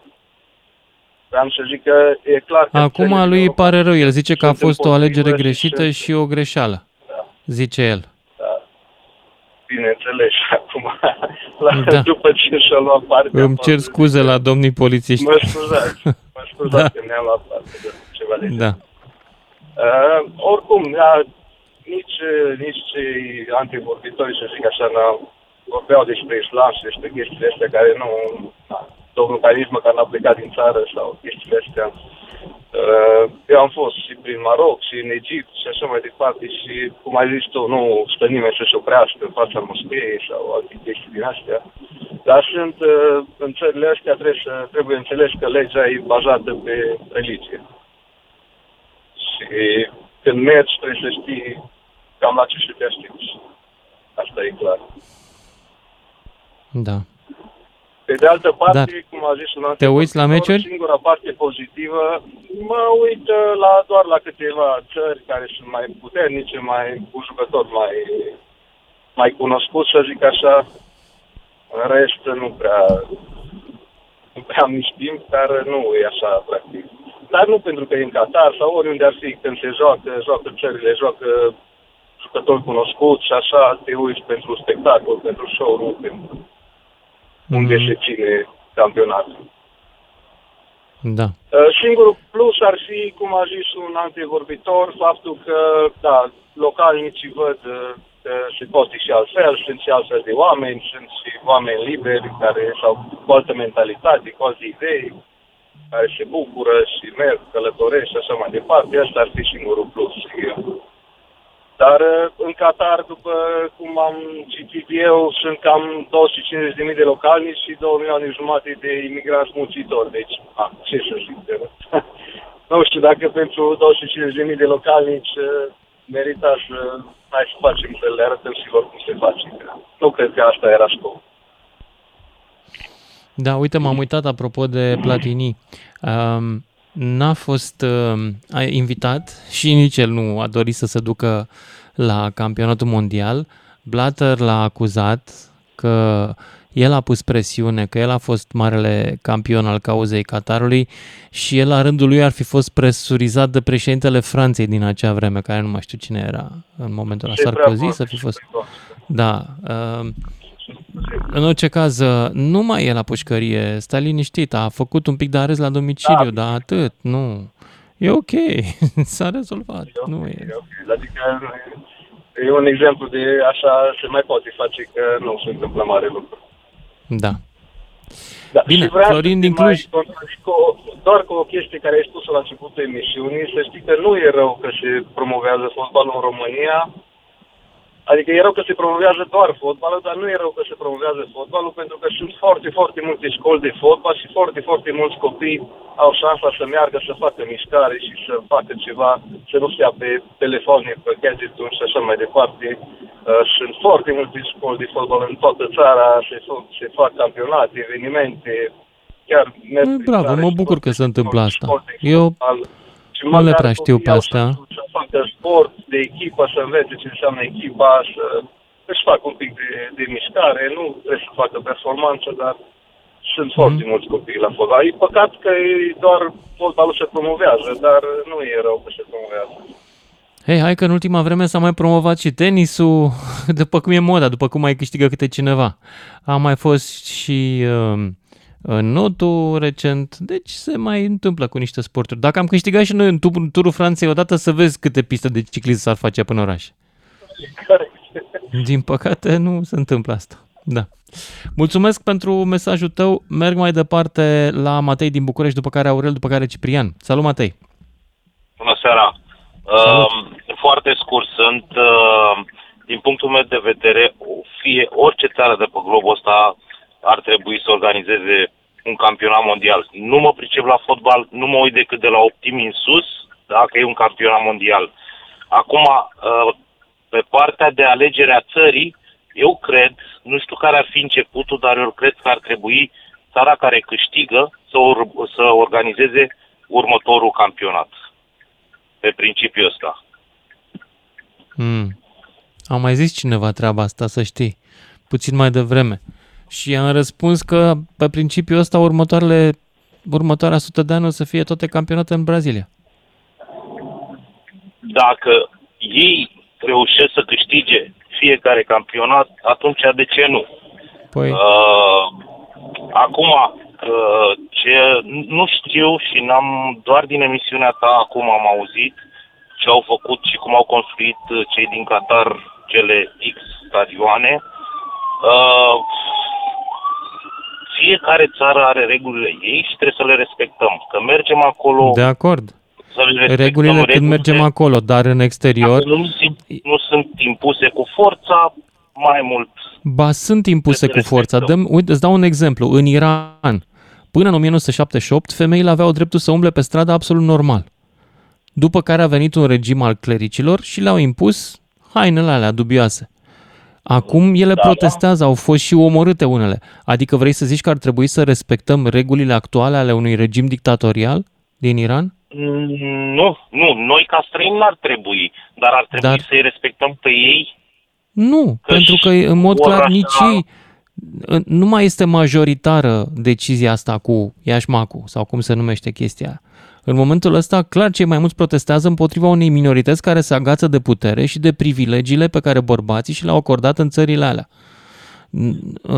Vreau să zic că e clar că... Acum lui îi pare rău. El zice că a fost o alegere greșită și, și o greșeală. Da. Zice el. Da. Bineînțeles. Acum, la, da. după ce și-a luat partea... Îmi cer scuze la domnii polițiști. Mă scuzați. Mă scuzați da. că mi-am luat partea de ceva de da. uh, Oricum, da, nici, nici cei antivorbitori, să zic așa, n-au, vorbeau despre islam și despre chestiile astea care nu... Da. Domnul care nici măcar n-a plecat din țară sau chestiile astea. Eu am fost și prin Maroc și în Egipt și așa mai departe și, cum ai zis tu, nu stă nimeni să se oprească în fața moscheei sau alte chestii din astea. Dar sunt, în țările astea trebuie, să, trebuie înțeles că legea e bazată pe religie. Și când mergi trebuie să știi cam la ce să te aștepți. Asta e clar. Da. Pe de altă parte, Dar cum a zis un alt, te uiți la meciuri? Singura parte pozitivă, mă uit la, doar la câteva țări care sunt mai puternice, mai cu jucători mai, mai cunoscuți, să zic așa. În rest, nu prea, nu prea am nici timp, dar nu e așa, practic. Dar nu pentru că e în Qatar sau oriunde ar fi, când se joacă, joacă țările, joacă jucători cunoscuți și așa, te uiți pentru spectacol, pentru show-uri, pentru... unde mm. se ține campionatul. Da. Singurul plus ar fi, cum a zis un antevorbitor, faptul că, da, localnicii văd că se poate și altfel, sunt și altfel de oameni, sunt și oameni liberi, care, sau cu altă mentalitate, cu alte idei, care se bucură și merg, călătoresc și așa mai departe, asta ar fi singurul plus. Dar în Qatar, după cum am citit eu, sunt cam două sute cincizeci de mii de localnici și două milioane jumate de imigranți muncitori. Deci, a, ce să zic de rău? Nu știu dacă pentru două sute cincizeci de mii de localnici merita să mai să facem, să le arătăm și lor cum se face. Nu cred că asta era scopul. Da, uite, m-am uitat apropo de Platini. Um, n-a fost uh, invitat și nici el nu a dorit să se ducă la campionatul mondial. Blatter l-a acuzat că el a pus presiune, că el a fost marele campion al cauzei Qatarului și el la rândul lui ar fi fost presurizat de președintele Franței din acea vreme, care nu mai știu cine era în momentul ăla, Sarkozy, să fi fost... Da... Uh, În orice caz, nu mai e la pușcărie, stai liniștit, a făcut un pic de arest la domiciliu, da, dar atât, nu. E ok, s-a rezolvat. E okay, nu e. E okay. Adică e un exemplu de așa se mai poate face, că nu se întâmplă mare lucru. Da. Da. Bine, Florin din Cluj. Doar cu o chestie care ai spus-o la începutul emisiunii, să știi că nu e rău că se promovează fotbalul în România. Adică e rău că se promovează doar fotbalul, dar nu e rău că se promovează fotbalul, pentru că sunt foarte, foarte multe școli de fotbal și foarte, foarte mulți copii au șansa să meargă, să facă mișcare și să facă ceva, să nu stea pe telefoane, pe gadget-uri și așa mai departe. Sunt foarte multe școli de fotbal în toată țara, se, se fac campionate, evenimente, chiar... Bravo, mă bucur că se întâmplă asta. Eu nu le prea știu pe asta. Să sport de echipă, să învețe ce înseamnă echipa, să își facă un pic de, de mișcare, nu trebuie să facă performanță, dar sunt mm. foarte mulți copii la fotbal. E păcat că doar fotbalul se promovează, dar nu e rău că se promovează. Hei, hai că în ultima vreme s-a mai promovat și tenisul, după cum e moda, după cum mai câștigă câte cineva. A mai fost și... Uh... notul recent, deci se mai întâmplă cu niște sporturi. Dacă am câștigat și noi în turul Franței odată, să vezi câte piste de ciclism s-ar face până oraș. Din păcate nu se întâmplă asta. Da. Mulțumesc pentru mesajul tău. Merg mai departe la Matei din București, după care Aurel, după care Ciprian. Salut, Matei! Bună seara! Uh, foarte scurt sunt. Uh, din punctul meu de vedere, fie orice țară de pe globul ăsta ar trebui să organizeze un campionat mondial. Nu mă pricep la fotbal, nu mă uit decât de la optimi în sus, dacă e un campionat mondial. Acum, pe partea de alegerea țării, eu cred, nu știu care ar fi începutul, dar eu cred că ar trebui țara care câștigă să, or- să organizeze următorul campionat. Pe principiul ăsta. Mm. A mai zis cineva treaba asta, să știi, puțin mai devreme. Și am răspuns că, pe principiul ăsta, următoarele, următoarea sută de ani o să fie toate campionate în Brazilia. Dacă ei reușesc să câștige fiecare campionat, atunci de ce nu? Păi... Uh, acum, uh, ce nu știu și n-am, doar din emisiunea ta acum am auzit ce au făcut și cum au construit cei din Qatar cele X stadioane. Uh, Fiecare țară are regulile ei și trebuie să le respectăm. Că mergem acolo... De acord. Să le respectăm regulile când regulile, mergem acolo, dar în exterior... Nu sunt, nu sunt impuse cu forța, mai mult... Ba, sunt impuse cu forța. Dăm, uite, îți dau un exemplu. În Iran, până în nouăsprezece șaptezeci și opt, femeile aveau dreptul să umble pe stradă absolut normal. După care a venit un regim al clericilor și le-au impus hainele alea dubioase. Acum ele da, protestează, au fost și omorâte unele. Adică vrei să zici că ar trebui să respectăm regulile actuale ale unui regim dictatorial din Iran? Nu, nu. Noi ca străini n-ar trebui, dar ar trebui dar... să-i respectăm pe ei? Nu, că pentru că în mod clar așa... nici ei, nu mai este majoritară decizia asta cu iașmacul sau cum se numește chestia. În momentul ăsta, clar, cei mai mulți protestează împotriva unei minorități care se agață de putere și de privilegiile pe care bărbații și le-au acordat în țările alea,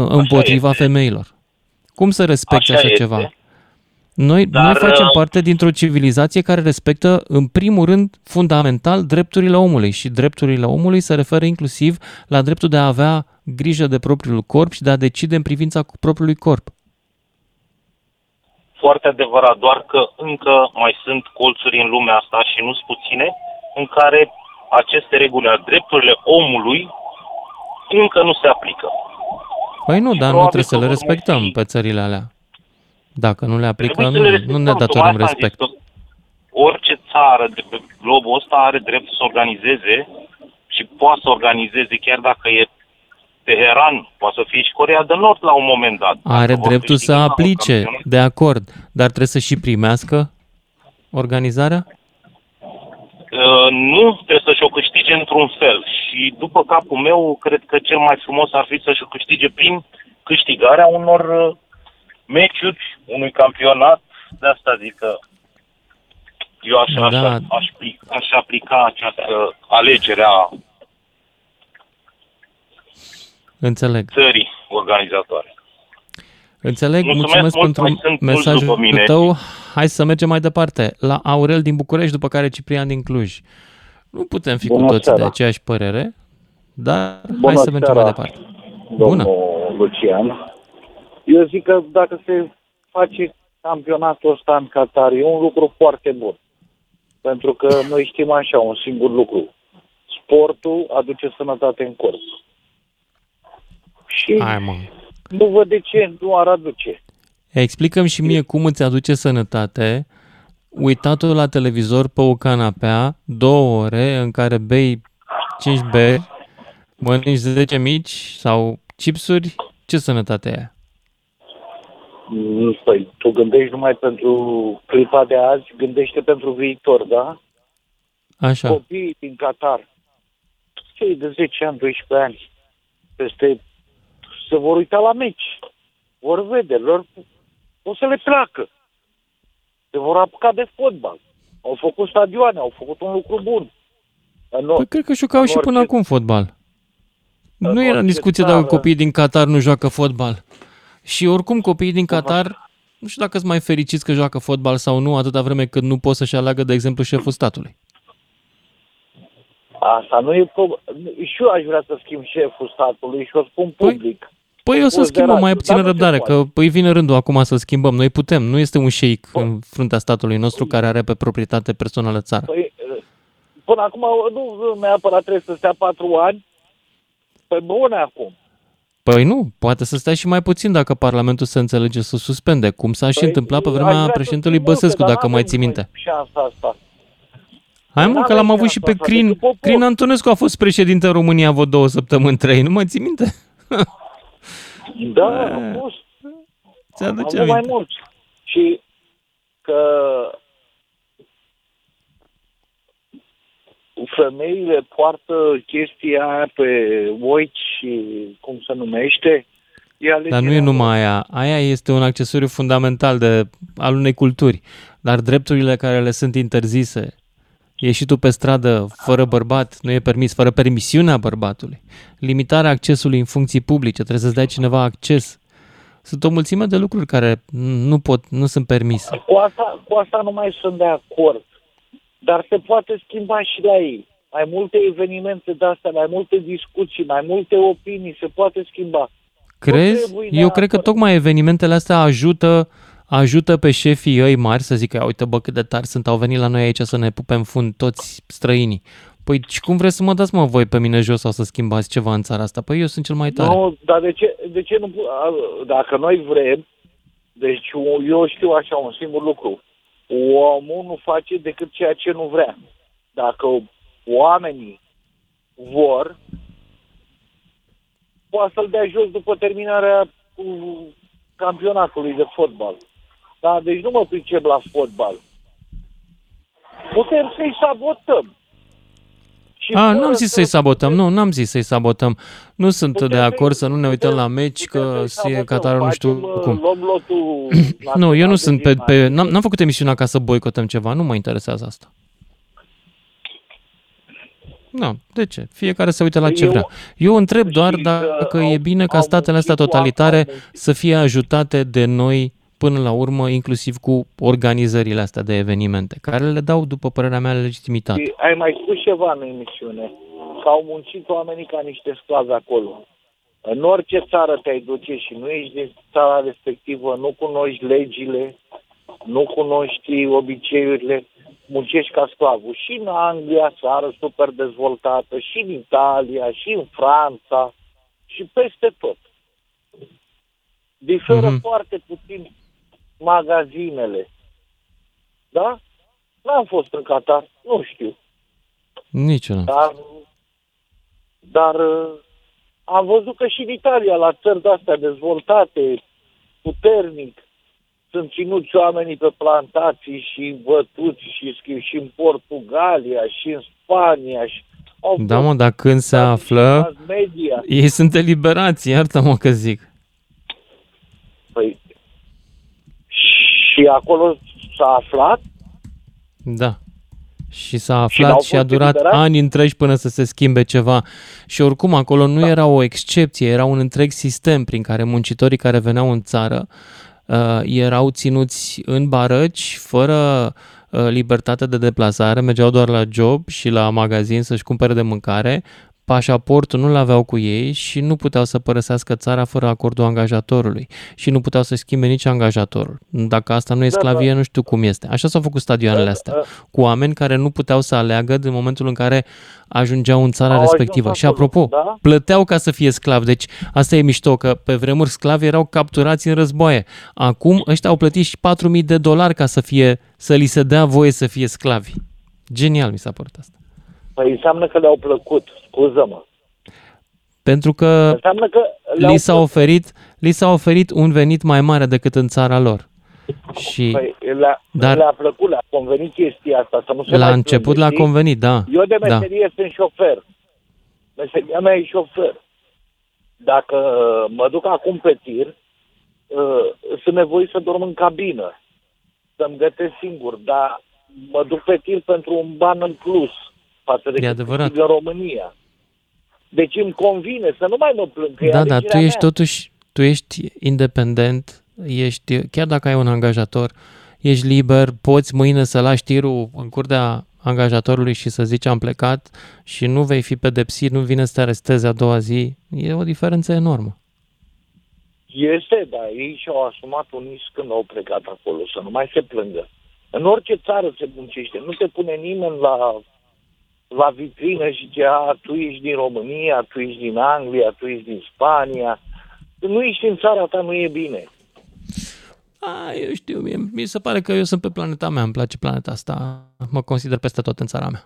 împotriva femeilor. Cum să respecte așa, așa ceva? Noi, Dar, noi facem parte dintr-o civilizație care respectă, în primul rând, fundamental, drepturile omului. Și drepturile omului se referă inclusiv la dreptul de a avea grijă de propriul corp și de a decide în privința propriului corp. foarte adevărat, doar că încă mai sunt colțuri în lumea asta și nu-s puține, în care aceste reguli a drepturile omului încă nu se aplică. Păi nu, și dar noi trebuie să le respectăm fi... pe țările alea. Dacă nu le aplicăm, nu, le nu ne datorăm respect. Orice țară de pe globul ăsta are dreptul să organizeze și poate să organizeze, chiar dacă e Teheran, poate să fie și Coreea de Nord la un moment dat. Are dreptul să aplice, de acord, dar trebuie să și primească organizarea? Uh, nu, trebuie să-și o câștige într-un fel și după capul meu, cred că cel mai frumos ar fi să-și o câștige prin câștigarea unor meciuri, unui campionat, de asta zic că eu așa, da. așa, aș, aș aplica această alegere a Înțeleg. țării organizatoare. Înțeleg, mulțumesc, mulțumesc pentru mesajul tău. Hai să mergem mai departe. La Aurel din București, după care Ciprian din Cluj. Nu putem fi Bună cu toți seara. de aceeași părere, dar Bună hai să mergem seara, mai departe. Bună, Lucian. Eu zic că dacă se face campionatul ăsta în Qatar, e un lucru foarte bun. Pentru că noi știm așa, un singur lucru. Sportul aduce sănătate în corp. Și Hai, mă. nu văd de ce nu ar aduce. Explică-mi și mie cum îți aduce sănătate uitat-o la televizor pe o canapea două ore în care bei cinci beri, mănânci zece mici sau chipsuri. Ce sănătate e? Păi, tu gândești numai pentru clipa de azi, gândește pentru viitor, da? Așa. Copiii din Qatar, cei de zece ani, doisprezece ani, peste, se vor uita la meci, vor vede, lor, o să le placă, se vor apuca de fotbal, au făcut stadioane, au făcut un lucru bun. Or- păi cred că jucau și până acum fotbal. Nu era discuție dacă copiii din Qatar nu joacă fotbal. Și oricum copiii din Qatar, nu știu dacă sunt mai fericiți că joacă fotbal sau nu, atâta vreme cât nu pot să-și aleagă, de exemplu, șeful statului. Asta nu e prob- și eu aș vrea să schimb șeful statului și o spun public. Păi, păi o să schimbăm mai puțină răbdare, că îi vine rândul acum să schimbăm. Noi putem, nu este un șeic în fruntea statului nostru care are pe proprietate personală țara. Păi, până acum nu neapărat trebuie să stea patru ani, pe bune acum. Păi nu, poate să stai și mai puțin dacă Parlamentul se înțelege să suspende, cum s-a păi, și întâmplat pe vremea președintelui Băsescu, dacă mai ții minte. Asta. Hai mă, că l-am avut și pe Crin. Crin Antonescu a fost președinte în România vreo două săptămâni, trei, nu mai ții minte? Da, a fost. Ți-aduce aminte. Mai mult. Și că femeile poartă chestia aia pe oici și cum se numește. Dar nu e numai aia. Aia este un accesoriu fundamental de, al unei culturi. Dar drepturile care le sunt interzise, ieși tu pe stradă fără bărbat, nu e permis, fără permisiunea bărbatului. Limitarea accesului în funcții publice, trebuie să-ți dea cineva acces. Sunt o mulțime de lucruri care nu pot, nu sunt permise. Cu asta, cu asta nu mai sunt de acord. Dar se poate schimba și la ei. Mai multe evenimente de-astea, mai multe discuții, mai multe opinii, se poate schimba. Crezi? Eu cred că tocmai evenimentele astea ajută, ajută pe șefii ei mari să zică, uite bă cât de tari sunt, au venit la noi aici să ne pupem fund toți străinii. Păi și cum vreți să mă dați mă voi pe mine jos sau să schimbați ceva în țara asta? Păi eu sunt cel mai tare. Nu, dar de ce, de ce nu... Dacă noi vrem, deci eu știu așa un singur lucru. Omul nu face decât ceea ce nu vrea. Dacă oamenii vor, poate să-l dea jos după terminarea campionatului de fotbal. Da, deci nu mă pricep la fotbal. Putem să-i sabotăm. Și A, n-am zis să-i sabotăm, nu, n-am zis să-i sabotăm. Nu sunt de acord să nu ne uităm la meci, că e Qatarul nu știu cum. Nu, eu nu sunt pe... pe n-am, n-am făcut emisiunea ca să boicotăm ceva, nu mă interesează asta. Nu, de ce? Fiecare se uită la ce vrea. Eu întreb doar dacă e bine ca statele astea totalitare să fie ajutate de noi până la urmă, inclusiv cu organizările astea de evenimente, care le dau, după părerea mea, legitimitate. Ai mai spus ceva în emisiune, că au muncit oamenii ca niște sclavi acolo. În orice țară te-ai duce și nu ești din țara respectivă, nu cunoști legile, nu cunoști obiceiurile, muncești ca sclavul. Și în Anglia, țară super dezvoltată, și în Italia, și în Franța, și peste tot. Diferă mm-hmm. foarte puțin magazinele. Da? N-am fost în Qatar, nu știu. Niciuna. Dar, dar am văzut că și în Italia, la țări de-astea dezvoltate, puternic, sunt ținuți oamenii pe plantații și bătuți și, și în Portugalia și în Spania. Și da, mă, dar când se află, ei sunt eliberați, iartă-mă că zic. Păi, și acolo s-a aflat? Da. Și s-a aflat și, și a durat eliberați? Ani întregi până să se schimbe ceva. Și oricum acolo nu da. Era o excepție, era un întreg sistem prin care muncitorii care veneau în țară Uh, erau ținuți în barăci, fără uh, libertate de deplasare, mergeau doar la job și la magazin să-și cumpere de mâncare, pașaportul nu-l aveau cu ei și nu puteau să părăsească țara fără acordul angajatorului și nu puteau să schimbe nici angajatorul. Dacă asta nu e sclavie, nu știu cum este. Așa s-au făcut stadioanele astea, cu oameni care nu puteau să aleagă din momentul în care ajungeau în țara respectivă. Și apropo, plăteau ca să fie sclavi, deci asta e mișto, că pe vremuri sclavi erau capturați în războaie. Acum ăștia au plătit și patru mii de dolari ca să fie, să li se dea voie să fie sclavi. Genial mi s-a părut asta. Păi înseamnă că le-au plăcut, scuză-mă. Pentru că, că li, s-a oferit, li s-a oferit un venit mai mare decât în țara lor. Și, păi, le-a, dar, le-a plăcut, le-a convenit chestia asta. Să nu se la mai început plânge, l-a convenit, da. Eu de meserie da. Sunt șofer. Meseria mea e șofer. Dacă mă duc acum pe tir, sunt nevoit să dorm în cabină, să-mi gătesc singur, dar mă duc pe tir pentru un ban în plus. Față de cât în România. Deci îmi convine să nu mai mă plâng. Da, dar tu ești mea. Totuși, tu ești independent, ești, chiar dacă ai un angajator, ești liber, poți mâine să lași tirul în curtea angajatorului și să zici am plecat și nu vei fi pedepsit, nu vine să te aresteze a doua zi. E o diferență enormă. Este, dar ei și-au asumat un risc când au plecat acolo, să nu mai se plângă. În orice țară se muncește, nu se pune nimeni la... la vitrină și zicea, tu ești din România, tu ești din Anglia, tu ești din Spania. Nu ești în țara ta, nu e bine. A, eu știu, mie, mi se pare că eu sunt pe planeta mea, îmi place planeta asta. Mă consider peste tot în țara mea.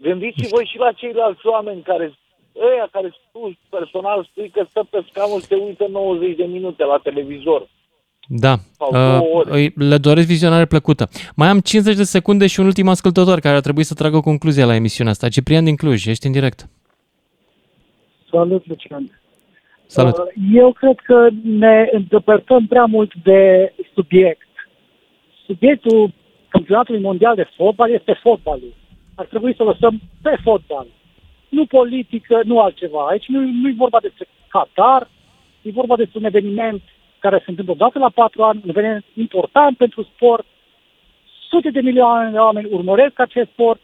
Gândiți-vă și la ceilalți oameni care, ăia care tu personal spui că stă pe scaun, se uită nouăzeci de minute la televizor. Da, uh, le doresc vizionare plăcută. Mai am cincizeci de secunde și un ultim ascultător care ar trebui să tragă concluzia la emisiunea asta. Ciprian din Cluj, ești în direct. Salut, Lucian. Salut. Uh, eu cred că ne îndepărtăm prea mult de subiect. Subiectul campionatului mondial de fotbal este fotbalul. Ar trebui să lăsăm pe fotbal. Nu politică, nu altceva. Aici nu, nu e vorba despre Qatar, e vorba despre un eveniment care se întâmplă odată la patru ani, un eveniment important pentru sport. Sute de milioane de oameni urmăresc acest sport.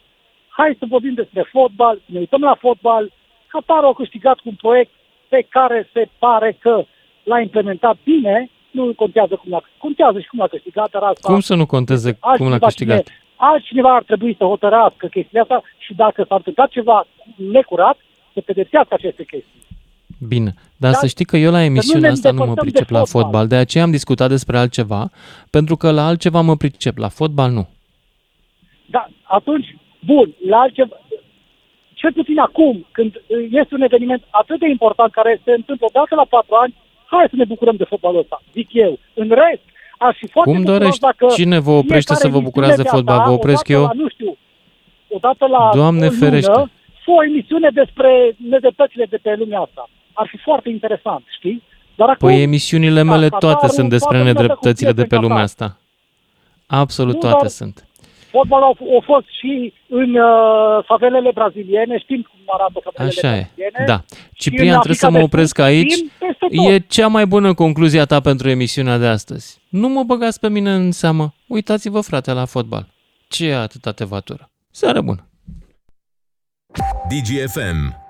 Hai să vorbim despre fotbal, ne uităm la fotbal. Qatarul a câștigat cu un proiect pe care se pare că l-a implementat bine. Nu contează cum l-a, contează și cum l-a câștigat. Asta. Cum să nu conteze cum l-a câștigat? Cine, altcineva ar trebui să hotărască chestiile astea și dacă s-a întâmplat ceva necurat, să pedepsească aceste chestii. Bine, dar, dar să știi că eu la emisiunea asta nu mă pricep la fotbal, de aceea am discutat despre altceva, pentru că la altceva mă pricep, la fotbal nu. Da, atunci, bun, la altceva, cel puțin acum, când este un eveniment atât de important care se întâmplă odată la patru ani, hai să ne bucurăm de fotbalul ăsta, zic eu. În rest, aș fi foarte... Cum dorești? Cine vă oprește să vă bucurați de fotbal? Vă opresc eu? La, nu știu, odată la Doamne ferește, o emisiune despre nedreptățile de pe lumea asta. Ar fi foarte interesant, știi? Dar acum, păi emisiunile mele toate, toate sunt despre nedreptățile de pe lumea asta. Absolut nu, toate sunt. Fotbalul a fost și în uh, favelele braziliene, știm cum arată favelele Așa braziliene. Așa e, da. Ciprian, trebuie să mă opresc aici. E cea mai bună concluzia ta pentru emisiunea de astăzi. Nu mă băgați pe mine în seamă. Uitați-vă, frate, la fotbal. Ce e atâta tevatură. Seară bună! D G F M